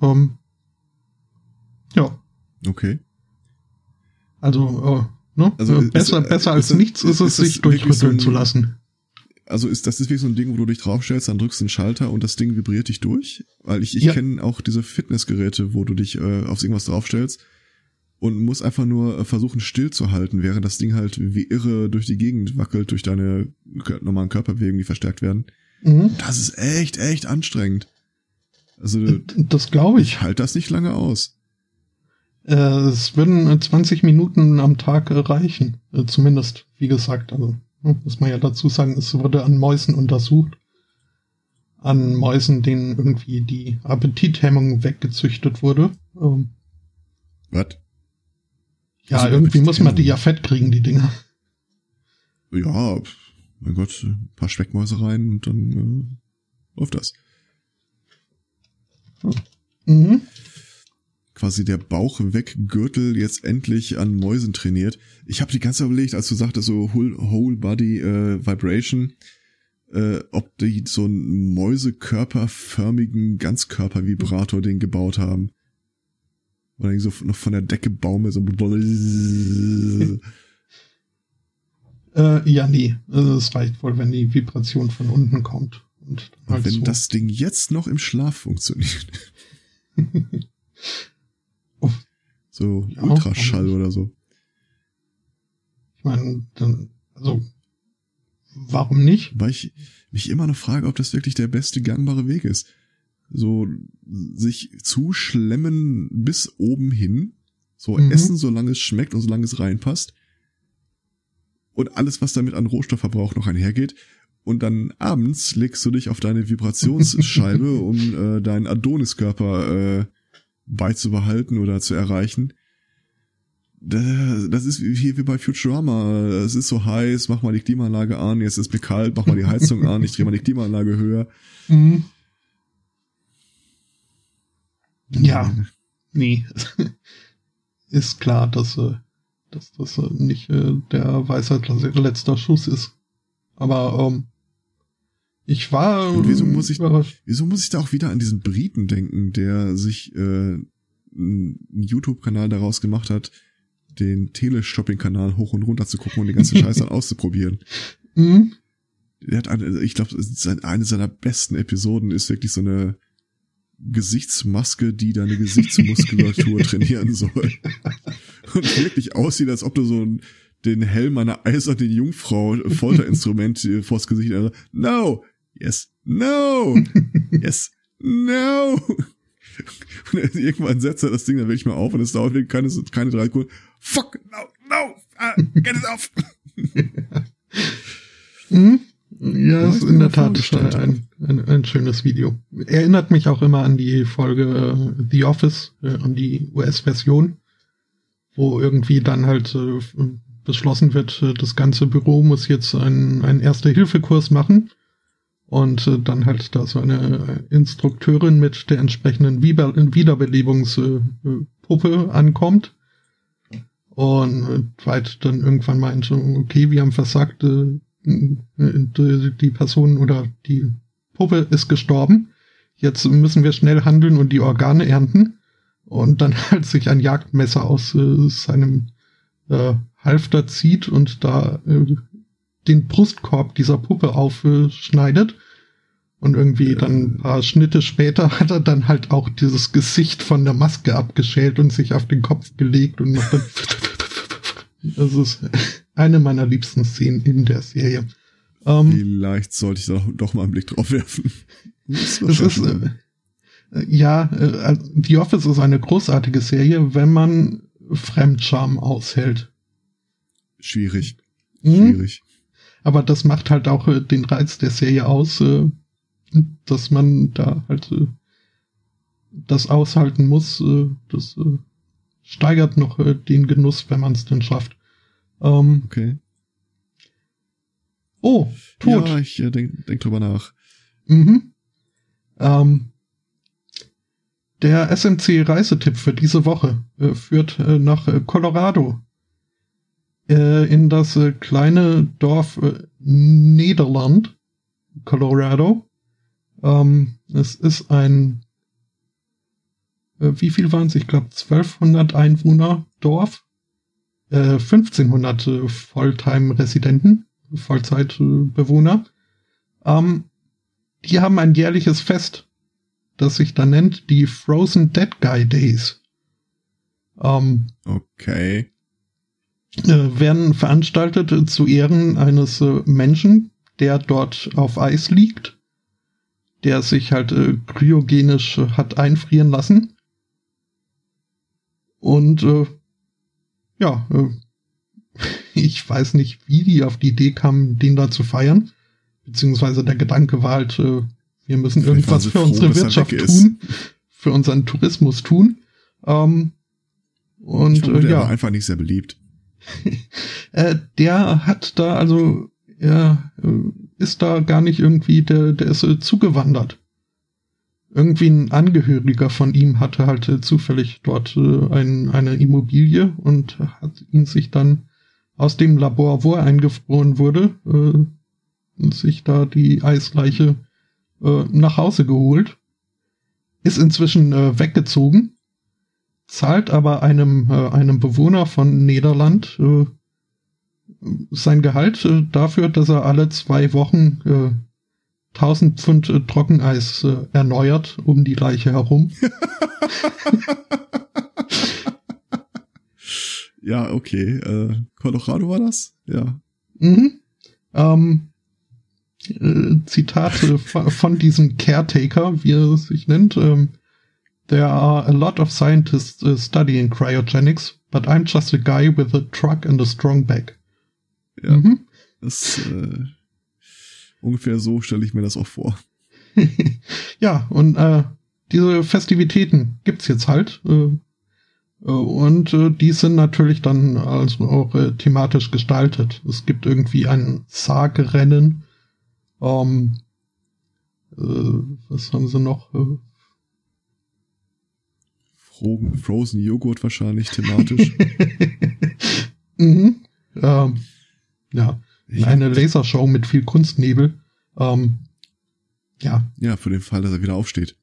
Okay. Also, besser als nichts ist es, sich durchrütteln zu lassen. Also das ist wirklich so ein Ding, wo du dich draufstellst, dann drückst du einen Schalter und das Ding vibriert dich durch? Weil ich kenne auch diese Fitnessgeräte, wo du dich auf irgendwas draufstellst und musst einfach nur versuchen, still zu halten, während das Ding halt wie irre durch die Gegend wackelt, durch deine normalen Körperbewegungen, die verstärkt werden. Mhm. Das ist echt, echt anstrengend. Also, das glaube ich. Ich halte das nicht lange aus. Es würden 20 Minuten am Tag reichen, zumindest, wie gesagt. Also muss man ja dazu sagen, es wurde an Mäusen untersucht. An Mäusen, denen irgendwie die Appetithemmung weggezüchtet wurde. Was? Ja, also irgendwie muss man die ja fett kriegen, die Dinger. Ja, mein Gott, ein paar Speckmäuse rein und dann läuft das. Mhm. Quasi der Bauch-Weg-Gürtel jetzt endlich an Mäusen trainiert. Ich habe die ganze Zeit überlegt, als du sagtest, so Whole-Body-Vibration, ob die so einen mäusekörperförmigen Ganzkörper-Vibrator den gebaut haben. Oder so noch von der Decke Baume so... nee. Es reicht wohl, wenn die Vibration von unten kommt. Und wenn so. Das Ding jetzt noch im Schlaf funktioniert. So ja, Ultraschall oder so. Ich meine, warum nicht? Weil ich mich immer noch frage, ob das wirklich der beste gangbare Weg ist. So sich zuschlemmen bis oben hin, so essen, solange es schmeckt und solange es reinpasst und alles, was damit an Rohstoffverbrauch noch einhergeht und dann abends legst du dich auf deine Vibrationsscheibe, um deinen Adoniskörper beizubehalten oder zu erreichen. Das ist hier wie bei Futurama. Es ist so heiß, mach mal die Klimaanlage an, jetzt ist mir kalt, mach mal die Heizung an, ich drehe mal die Klimaanlage höher. Mhm. Ja, nee. Ist klar, dass das nicht der Weisheit letzter Schuss ist. Aber ich war... Und wieso muss ich da auch wieder an diesen Briten denken, der sich einen YouTube-Kanal daraus gemacht hat, den Teleshopping-Kanal hoch und runter zu gucken und den ganzen Scheiß dann auszuprobieren. Mhm. Er hat eine, ich glaube, eine seiner besten Episoden ist wirklich so eine Gesichtsmaske, die deine Gesichtsmuskulatur trainieren soll. Und wirklich aussieht, als ob du so den Helm einer eisernen Jungfrau Folterinstrument vors Gesicht. Also, no! Yes! No! Yes! No! Und irgendwann setzt er das Ding dann wirklich mal auf und es dauert wirklich keine 3 Sekunden. Fuck! No! No! Get it off! Mhm. Ja, ist in der Tat ein schönes Video. Erinnert mich auch immer an die Folge The Office, an die US-Version, wo irgendwie dann halt beschlossen wird, das ganze Büro muss jetzt einen Erste-Hilfe-Kurs machen und dann halt da so eine Instrukteurin mit der entsprechenden Wiederbelebungspuppe ankommt. Und Dwight dann irgendwann meint, okay, wir haben versagt, die Person oder die Puppe ist gestorben, jetzt müssen wir schnell handeln und die Organe ernten. Und dann halt sich ein Jagdmesser aus seinem Halfter zieht und da den Brustkorb dieser Puppe aufschneidet. Und irgendwie dann ein paar Schnitte später hat er dann halt auch dieses Gesicht von der Maske abgeschält und sich auf den Kopf gelegt und macht dann das ist eine meiner liebsten Szenen in der Serie. Vielleicht sollte ich da doch mal einen Blick drauf werfen. The Office ist eine großartige Serie, wenn man Fremdscham aushält. Schwierig. Schwierig. Aber das macht halt auch den Reiz der Serie aus, dass man da halt das aushalten muss. Das steigert noch den Genuss, wenn man es denn schafft. Okay. Oh, tot. Ja, ich denk drüber nach. Mhm. Der SMC-Reisetipp für diese Woche führt nach Colorado. In das kleine Dorf Nederland, Colorado. Es ist ein, wie viel waren es? Ich glaube 1200 Einwohner Dorf. 1500 Volltime-Residenten, Vollzeitbewohner. Die haben ein jährliches Fest, das sich dann nennt die Frozen Dead Guy Days. Okay. Werden veranstaltet zu Ehren eines Menschen, der dort auf Eis liegt, der sich halt kryogenisch hat einfrieren lassen. Und ja, ich weiß nicht, wie die auf die Idee kamen, den da zu feiern. Beziehungsweise der Gedanke war halt, wir müssen irgendwas für unsere Wirtschaft tun, für unseren Tourismus tun. Und der war einfach nicht sehr beliebt. Der hat da, also er ist da gar nicht irgendwie, der ist zugewandert. Irgendwie ein Angehöriger von ihm hatte halt zufällig dort eine Immobilie und hat ihn sich dann aus dem Labor, wo er eingefroren wurde, sich da die Eisleiche nach Hause geholt. Ist inzwischen weggezogen, zahlt aber einem Bewohner von Nederland sein Gehalt dafür, dass er alle 2 Wochen 1000 Pfund Trockeneis erneuert um die Leiche herum. Ja, okay. Colorado war das? Ja. Mhm. Zitat von diesem Caretaker, wie er sich nennt. There are a lot of scientists studying cryogenics, but I'm just a guy with a truck and a strong bag. Ja, mhm. Das ungefähr so stelle ich mir das auch vor. Ja, und diese Festivitäten gibt's jetzt halt. Und die sind natürlich dann also auch thematisch gestaltet. Es gibt irgendwie ein Sargrennen. Was haben sie noch? Frozen Joghurt wahrscheinlich thematisch. Mhm. Ja. Eine Lasershow mit viel Kunstnebel. Ja. Ja, für den Fall, dass er wieder aufsteht.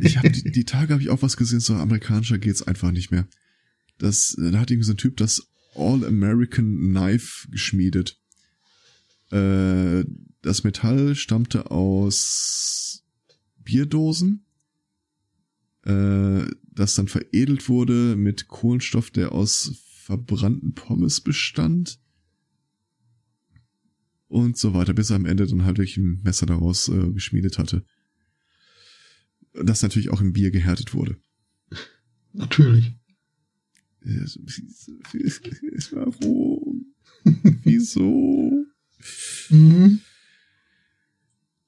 Ich habe die Tage habe ich auch was gesehen, so amerikanischer geht's einfach nicht mehr. Da hat irgendwie so ein Typ das All-American Knife geschmiedet. Das Metall stammte aus Bierdosen, das dann veredelt wurde mit Kohlenstoff, der aus verbrannten Pommes bestand und so weiter, bis er am Ende dann halt wirklich ein Messer daraus geschmiedet hatte. Das natürlich auch im Bier gehärtet wurde. Natürlich. Warum? Wieso? Mhm.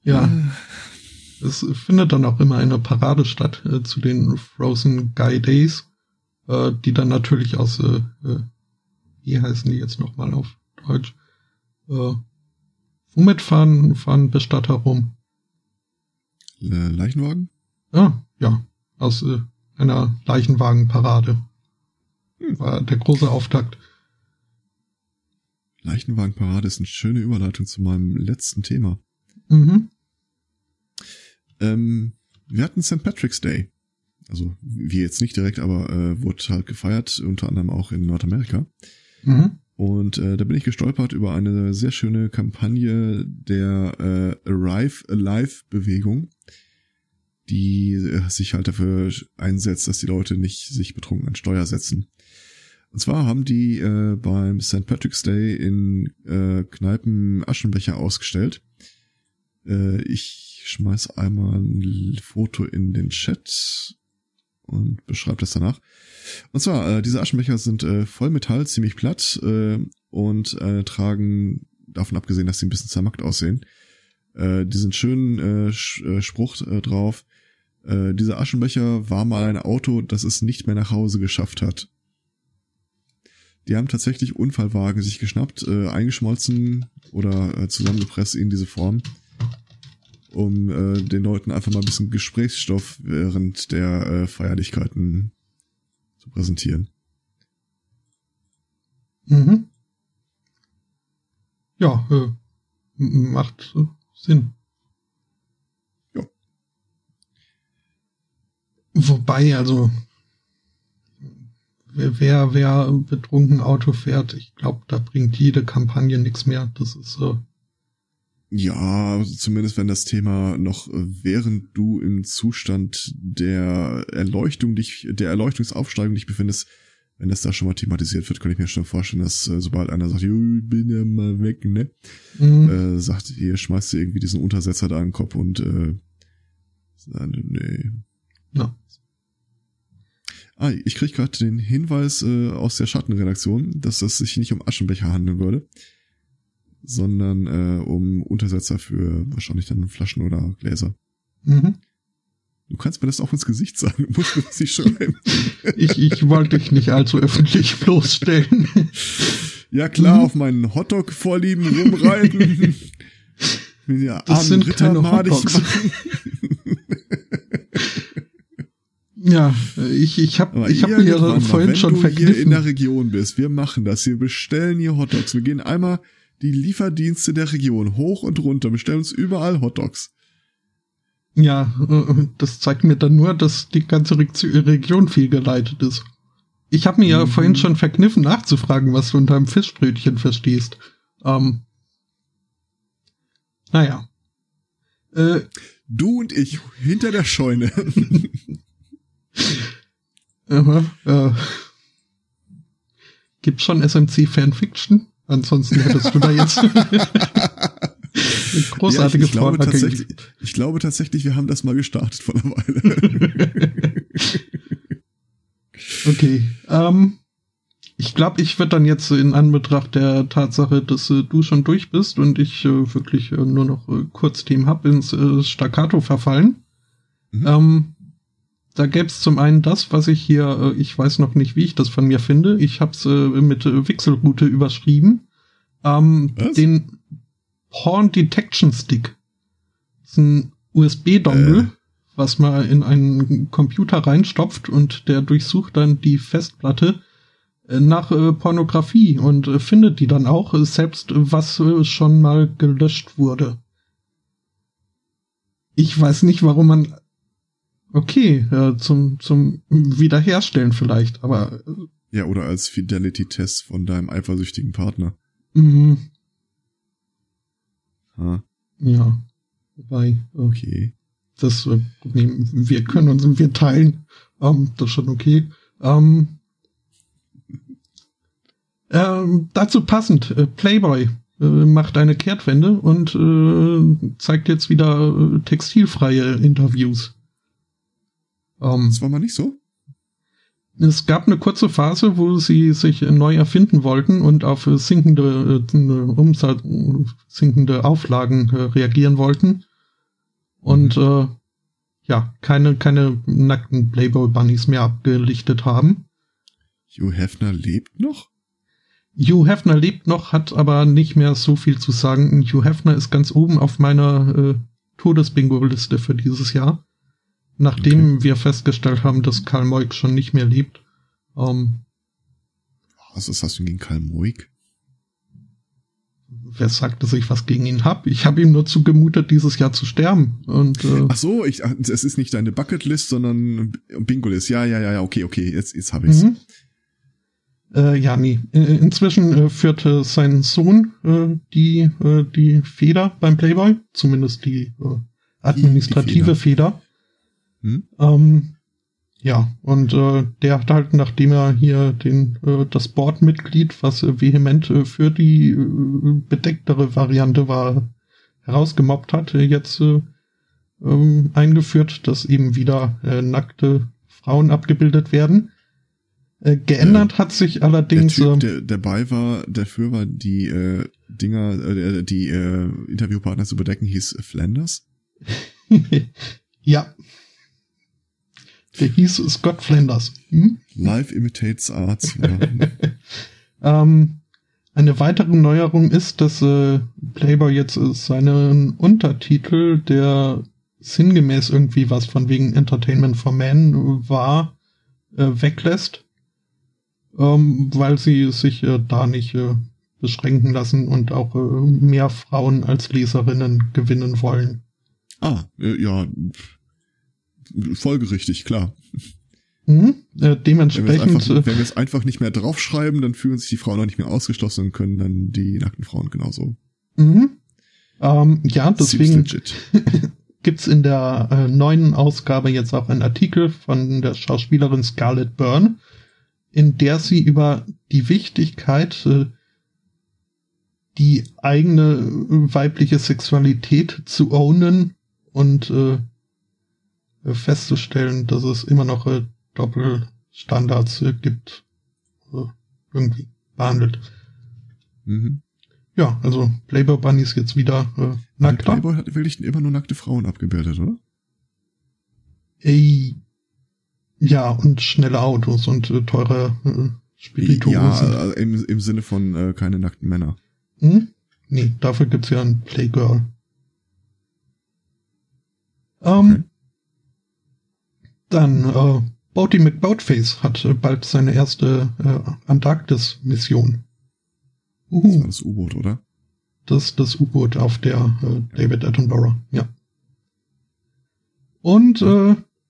Ja. Es findet dann auch immer eine Parade statt zu den Frozen Guy Days, die dann natürlich aus, wie heißen die jetzt nochmal auf Deutsch? Womit fahren Bestatter rum? Leichenwagen? Ja, aus einer Leichenwagenparade. War der große Auftakt. Leichenwagenparade ist eine schöne Überleitung zu meinem letzten Thema. Mhm. Wir hatten St. Patrick's Day. Also wir jetzt nicht direkt, aber wurde halt gefeiert, unter anderem auch in Nordamerika. Mhm. Und da bin ich gestolpert über eine sehr schöne Kampagne der Arrive Alive-Bewegung, die sich halt dafür einsetzt, dass die Leute nicht sich betrunken an Steuer setzen. Und zwar haben die beim St. Patrick's Day in Kneipen Aschenbecher ausgestellt. Ich schmeiß einmal ein Foto in den Chat und beschreibe das danach. Und zwar, diese Aschenbecher sind Vollmetall, ziemlich platt und tragen, davon abgesehen, dass sie ein bisschen zermackt aussehen, diesen schönen Spruch drauf. Dieser Aschenbecher war mal ein Auto, das es nicht mehr nach Hause geschafft hat. Die haben tatsächlich Unfallwagen sich geschnappt, eingeschmolzen oder zusammengepresst in diese Form, um den Leuten einfach mal ein bisschen Gesprächsstoff während der Feierlichkeiten zu präsentieren. Mhm. Ja, macht Sinn. Ja. Wobei, also wer betrunken Auto fährt, ich glaube, da bringt jede Kampagne nichts mehr. Das ist so. Ja, zumindest wenn das Thema noch, während du im Zustand der Erleuchtung der Erleuchtungsaufsteigung dich befindest, wenn das da schon mal thematisiert wird, kann ich mir schon vorstellen, dass sobald einer sagt, ich bin ja mal weg, ne? Mhm. Sagt, hier schmeißt du irgendwie diesen Untersetzer da in den Kopf und nee. Ja. Ah, ich krieg gerade den Hinweis aus der Schattenredaktion, dass es sich nicht um Aschenbecher handeln würde, sondern um Untersetzer für wahrscheinlich dann Flaschen oder Gläser. Mhm. Du kannst mir das auch ins Gesicht sagen, du musst mir das nicht schreiben. Ich wollte dich nicht allzu öffentlich bloßstellen. Ja klar, auf meinen Hotdog vorlieben, rumreiten. Ja, das sind Ritter keine Hotdogs. Ja, ich hab mir vorhin schon vergriffen. Wenn du hier in der Region bist, wir machen das, wir bestellen hier Hotdogs, wir gehen einmal die Lieferdienste der Region hoch und runter, bestellen uns überall Hotdogs. Ja, das zeigt mir dann nur, dass die ganze Region fehlgeleitet ist. Ich habe mir ja vorhin schon verkniffen nachzufragen, was du unter einem Fischbrötchen verstehst. Naja. Du und ich hinter der Scheune. Gibt's schon SMC-Fanfiction? Ansonsten hättest du da jetzt großartige Vorlage. Ja, ich glaube tatsächlich, wir haben das mal gestartet vor einer Weile. Okay. Ich glaube, ich würde dann jetzt in Anbetracht der Tatsache, dass du schon durch bist und ich wirklich nur noch Kurzthemen habe, ins Staccato verfallen. Mhm. Da gäbe es zum einen das, was ich hier, ich weiß noch nicht, wie ich das von mir finde. Ich habe es mit Wechselroute überschrieben. Den Porn Detection Stick. Das ist ein USB-Dongle, was man in einen Computer reinstopft und der durchsucht dann die Festplatte nach Pornografie und findet die dann auch, selbst was schon mal gelöscht wurde. Ich weiß nicht, warum man... Okay, zum Wiederherstellen vielleicht, aber... Ja, oder als Fidelity-Test von deinem eifersüchtigen Partner. Mhm. Ha. Ja, wobei, okay. Das Problem, wir können uns und wir teilen. Das ist schon okay. Dazu passend, Playboy macht eine Kehrtwende und zeigt jetzt wieder textilfreie Interviews. Das war mal nicht so? Es gab eine kurze Phase, wo sie sich neu erfinden wollten und auf sinkende Auflagen reagieren wollten. Und ja, keine nackten Playboy-Bunnies mehr abgelichtet haben. Hugh Hefner lebt noch? Hugh Hefner lebt noch, hat aber nicht mehr so viel zu sagen. Hugh Hefner ist ganz oben auf meiner Todesbingo-Liste für dieses Jahr. Nachdem wir festgestellt haben, dass Karl Moik schon nicht mehr lebt. Was ist das denn gegen Karl Moik? Wer sagt, dass ich was gegen ihn habe? Ich habe ihm nur zugemutet, dieses Jahr zu sterben. Und, ach so, es ist nicht deine Bucketlist, sondern Bingo-List. Ja, okay, jetzt habe ich's. Ja, nee. Inzwischen führt sein Sohn die Feder beim Playboy, zumindest die administrative Feder. Ja, und der hat halt, nachdem er hier das Board-Mitglied, was vehement für die bedecktere Variante war, herausgemobbt hat, jetzt eingeführt, dass eben wieder nackte Frauen abgebildet werden. Geändert hat sich allerdings... Der Typ, der dabei war, dafür war die Interviewpartner zu bedecken, hieß Flanders? Ja. Der hieß Scott Flanders. Life imitates Arts. Ja. Eine weitere Neuerung ist, dass Playboy jetzt seinen Untertitel, der sinngemäß irgendwie was von wegen Entertainment for Men war, weglässt, weil sie sich da nicht beschränken lassen und auch mehr Frauen als Leserinnen gewinnen wollen. Ja... folgerichtig, klar. Dementsprechend... Wenn wir es einfach nicht mehr draufschreiben, dann fühlen sich die Frauen auch nicht mehr ausgeschlossen und können dann die nackten Frauen genauso. Ja, deswegen gibt's in der neuen Ausgabe jetzt auch einen Artikel von der Schauspielerin Scarlett Byrne, in der sie über die Wichtigkeit, die eigene weibliche Sexualität zu ownen und festzustellen, dass es immer noch Doppelstandards gibt, irgendwie behandelt. Ja, also Playboy Bunnies jetzt wieder nackt. Playboy hat wirklich immer nur nackte Frauen abgebildet, oder? Ja, und schnelle Autos und teure Spirituosen. Ja, im Sinne von keine nackten Männer. Nee, dafür gibt's ja ein Playgirl. Okay. Dann, Boaty McBoatface hat bald seine erste Antarktis-Mission. Das war das U-Boot, oder? Das U-Boot auf der David Attenborough, ja. Und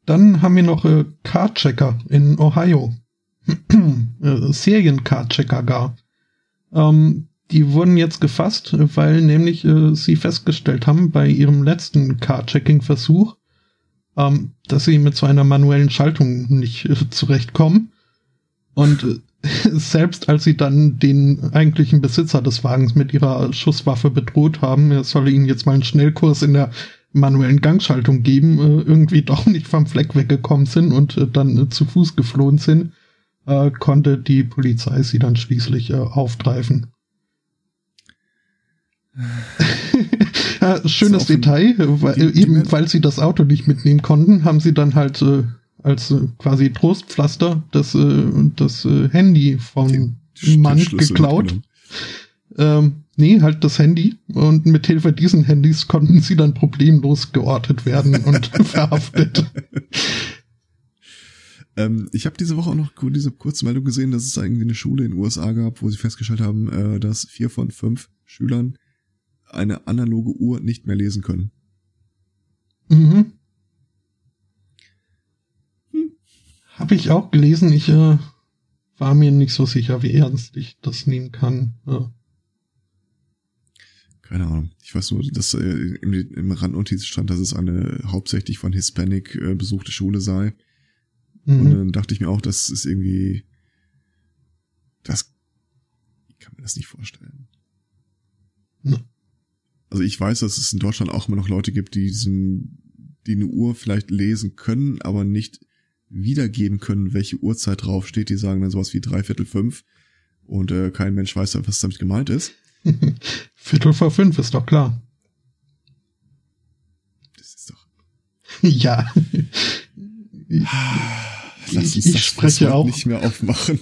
dann haben wir noch Cardchecker in Ohio. Serien-Cardchecker gar. Die wurden jetzt gefasst, weil nämlich sie festgestellt haben, bei ihrem letzten Cardchecking-Versuch, dass sie mit so einer manuellen Schaltung nicht zurechtkommen. Und selbst als sie dann den eigentlichen Besitzer des Wagens mit ihrer Schusswaffe bedroht haben, er solle ihnen jetzt mal einen Schnellkurs in der manuellen Gangschaltung geben, irgendwie doch nicht vom Fleck weggekommen sind und dann zu Fuß geflohen sind, konnte die Polizei sie dann schließlich auftreifen. Schönes Detail, weil sie das Auto nicht mitnehmen konnten, haben sie dann halt als quasi Trostpflaster das Handy vom Mann geklaut. Nee, halt das Handy. Und mit Hilfe diesen Handys konnten sie dann problemlos geortet werden und verhaftet. Ich habe diese Woche auch noch diese kurze Meldung gesehen, dass es irgendwie eine Schule in den USA gab, wo sie festgestellt haben, dass 4 von 5 Schülern eine analoge Uhr nicht mehr lesen können. Habe ich auch gelesen. Ich war mir nicht so sicher, wie ernst ich das nehmen kann. Keine Ahnung. Ich weiß nur, dass im Randnotiz stand, dass es eine hauptsächlich von Hispanic besuchte Schule sei. Mhm. Und dann dachte ich mir auch, das ist irgendwie... Ich kann mir das nicht vorstellen. Mhm. Also ich weiß, dass es in Deutschland auch immer noch Leute gibt, die eine Uhr vielleicht lesen können, aber nicht wiedergeben können, welche Uhrzeit draufsteht. Die sagen dann sowas wie 3/4 5 und kein Mensch weiß, was damit gemeint ist. 4:45 ist doch klar. Das ist doch... Ja. Lass uns das spreche auch nicht mehr aufmachen.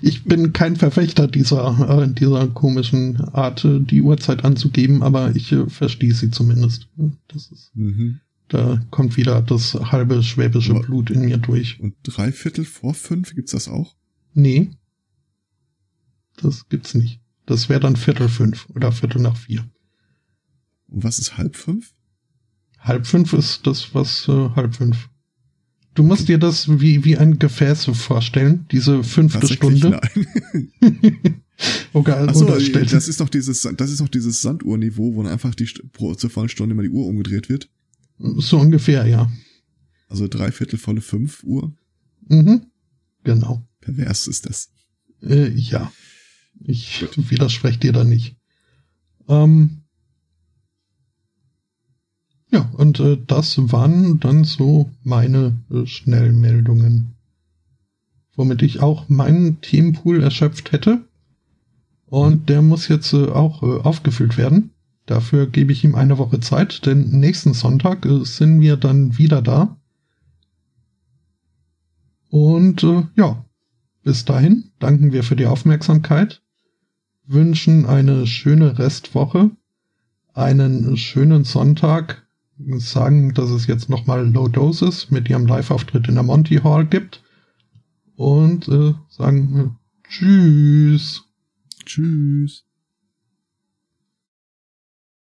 Ich bin kein Verfechter dieser komischen Art, die Uhrzeit anzugeben, aber ich verstehe sie zumindest. Das ist... Mhm. Da kommt wieder das halbe schwäbische Blut in mir durch. Und 3/4 vor 5, gibt's das auch? Nee. Das gibt's nicht. Das wäre dann 4:45 oder 4:45. Und was ist 4:30? 4:30 ist das, was 4:30. Du musst dir das wie ein Gefäß vorstellen, diese fünfte Stunde. Nein. Okay, also das ist doch dieses Sanduhrniveau, wo dann einfach zur vollen Stunde immer die Uhr umgedreht wird. So ungefähr, ja. Also 3/4 volle 5 Uhr? Mhm, genau. Pervers ist das. Ja. Ich widerspreche dir da nicht. Ja, und das waren dann so meine Schnellmeldungen. Womit ich auch meinen Themenpool erschöpft hätte. Und der muss jetzt auch aufgefüllt werden. Dafür gebe ich ihm eine Woche Zeit, denn nächsten Sonntag sind wir dann wieder da. Und ja, bis dahin danken wir für die Aufmerksamkeit. Wünschen eine schöne Restwoche, einen schönen Sonntag, sagen, dass es jetzt nochmal Low Doses mit ihrem Live-Auftritt in der Monty Hall gibt und sagen Tschüss. Tschüss.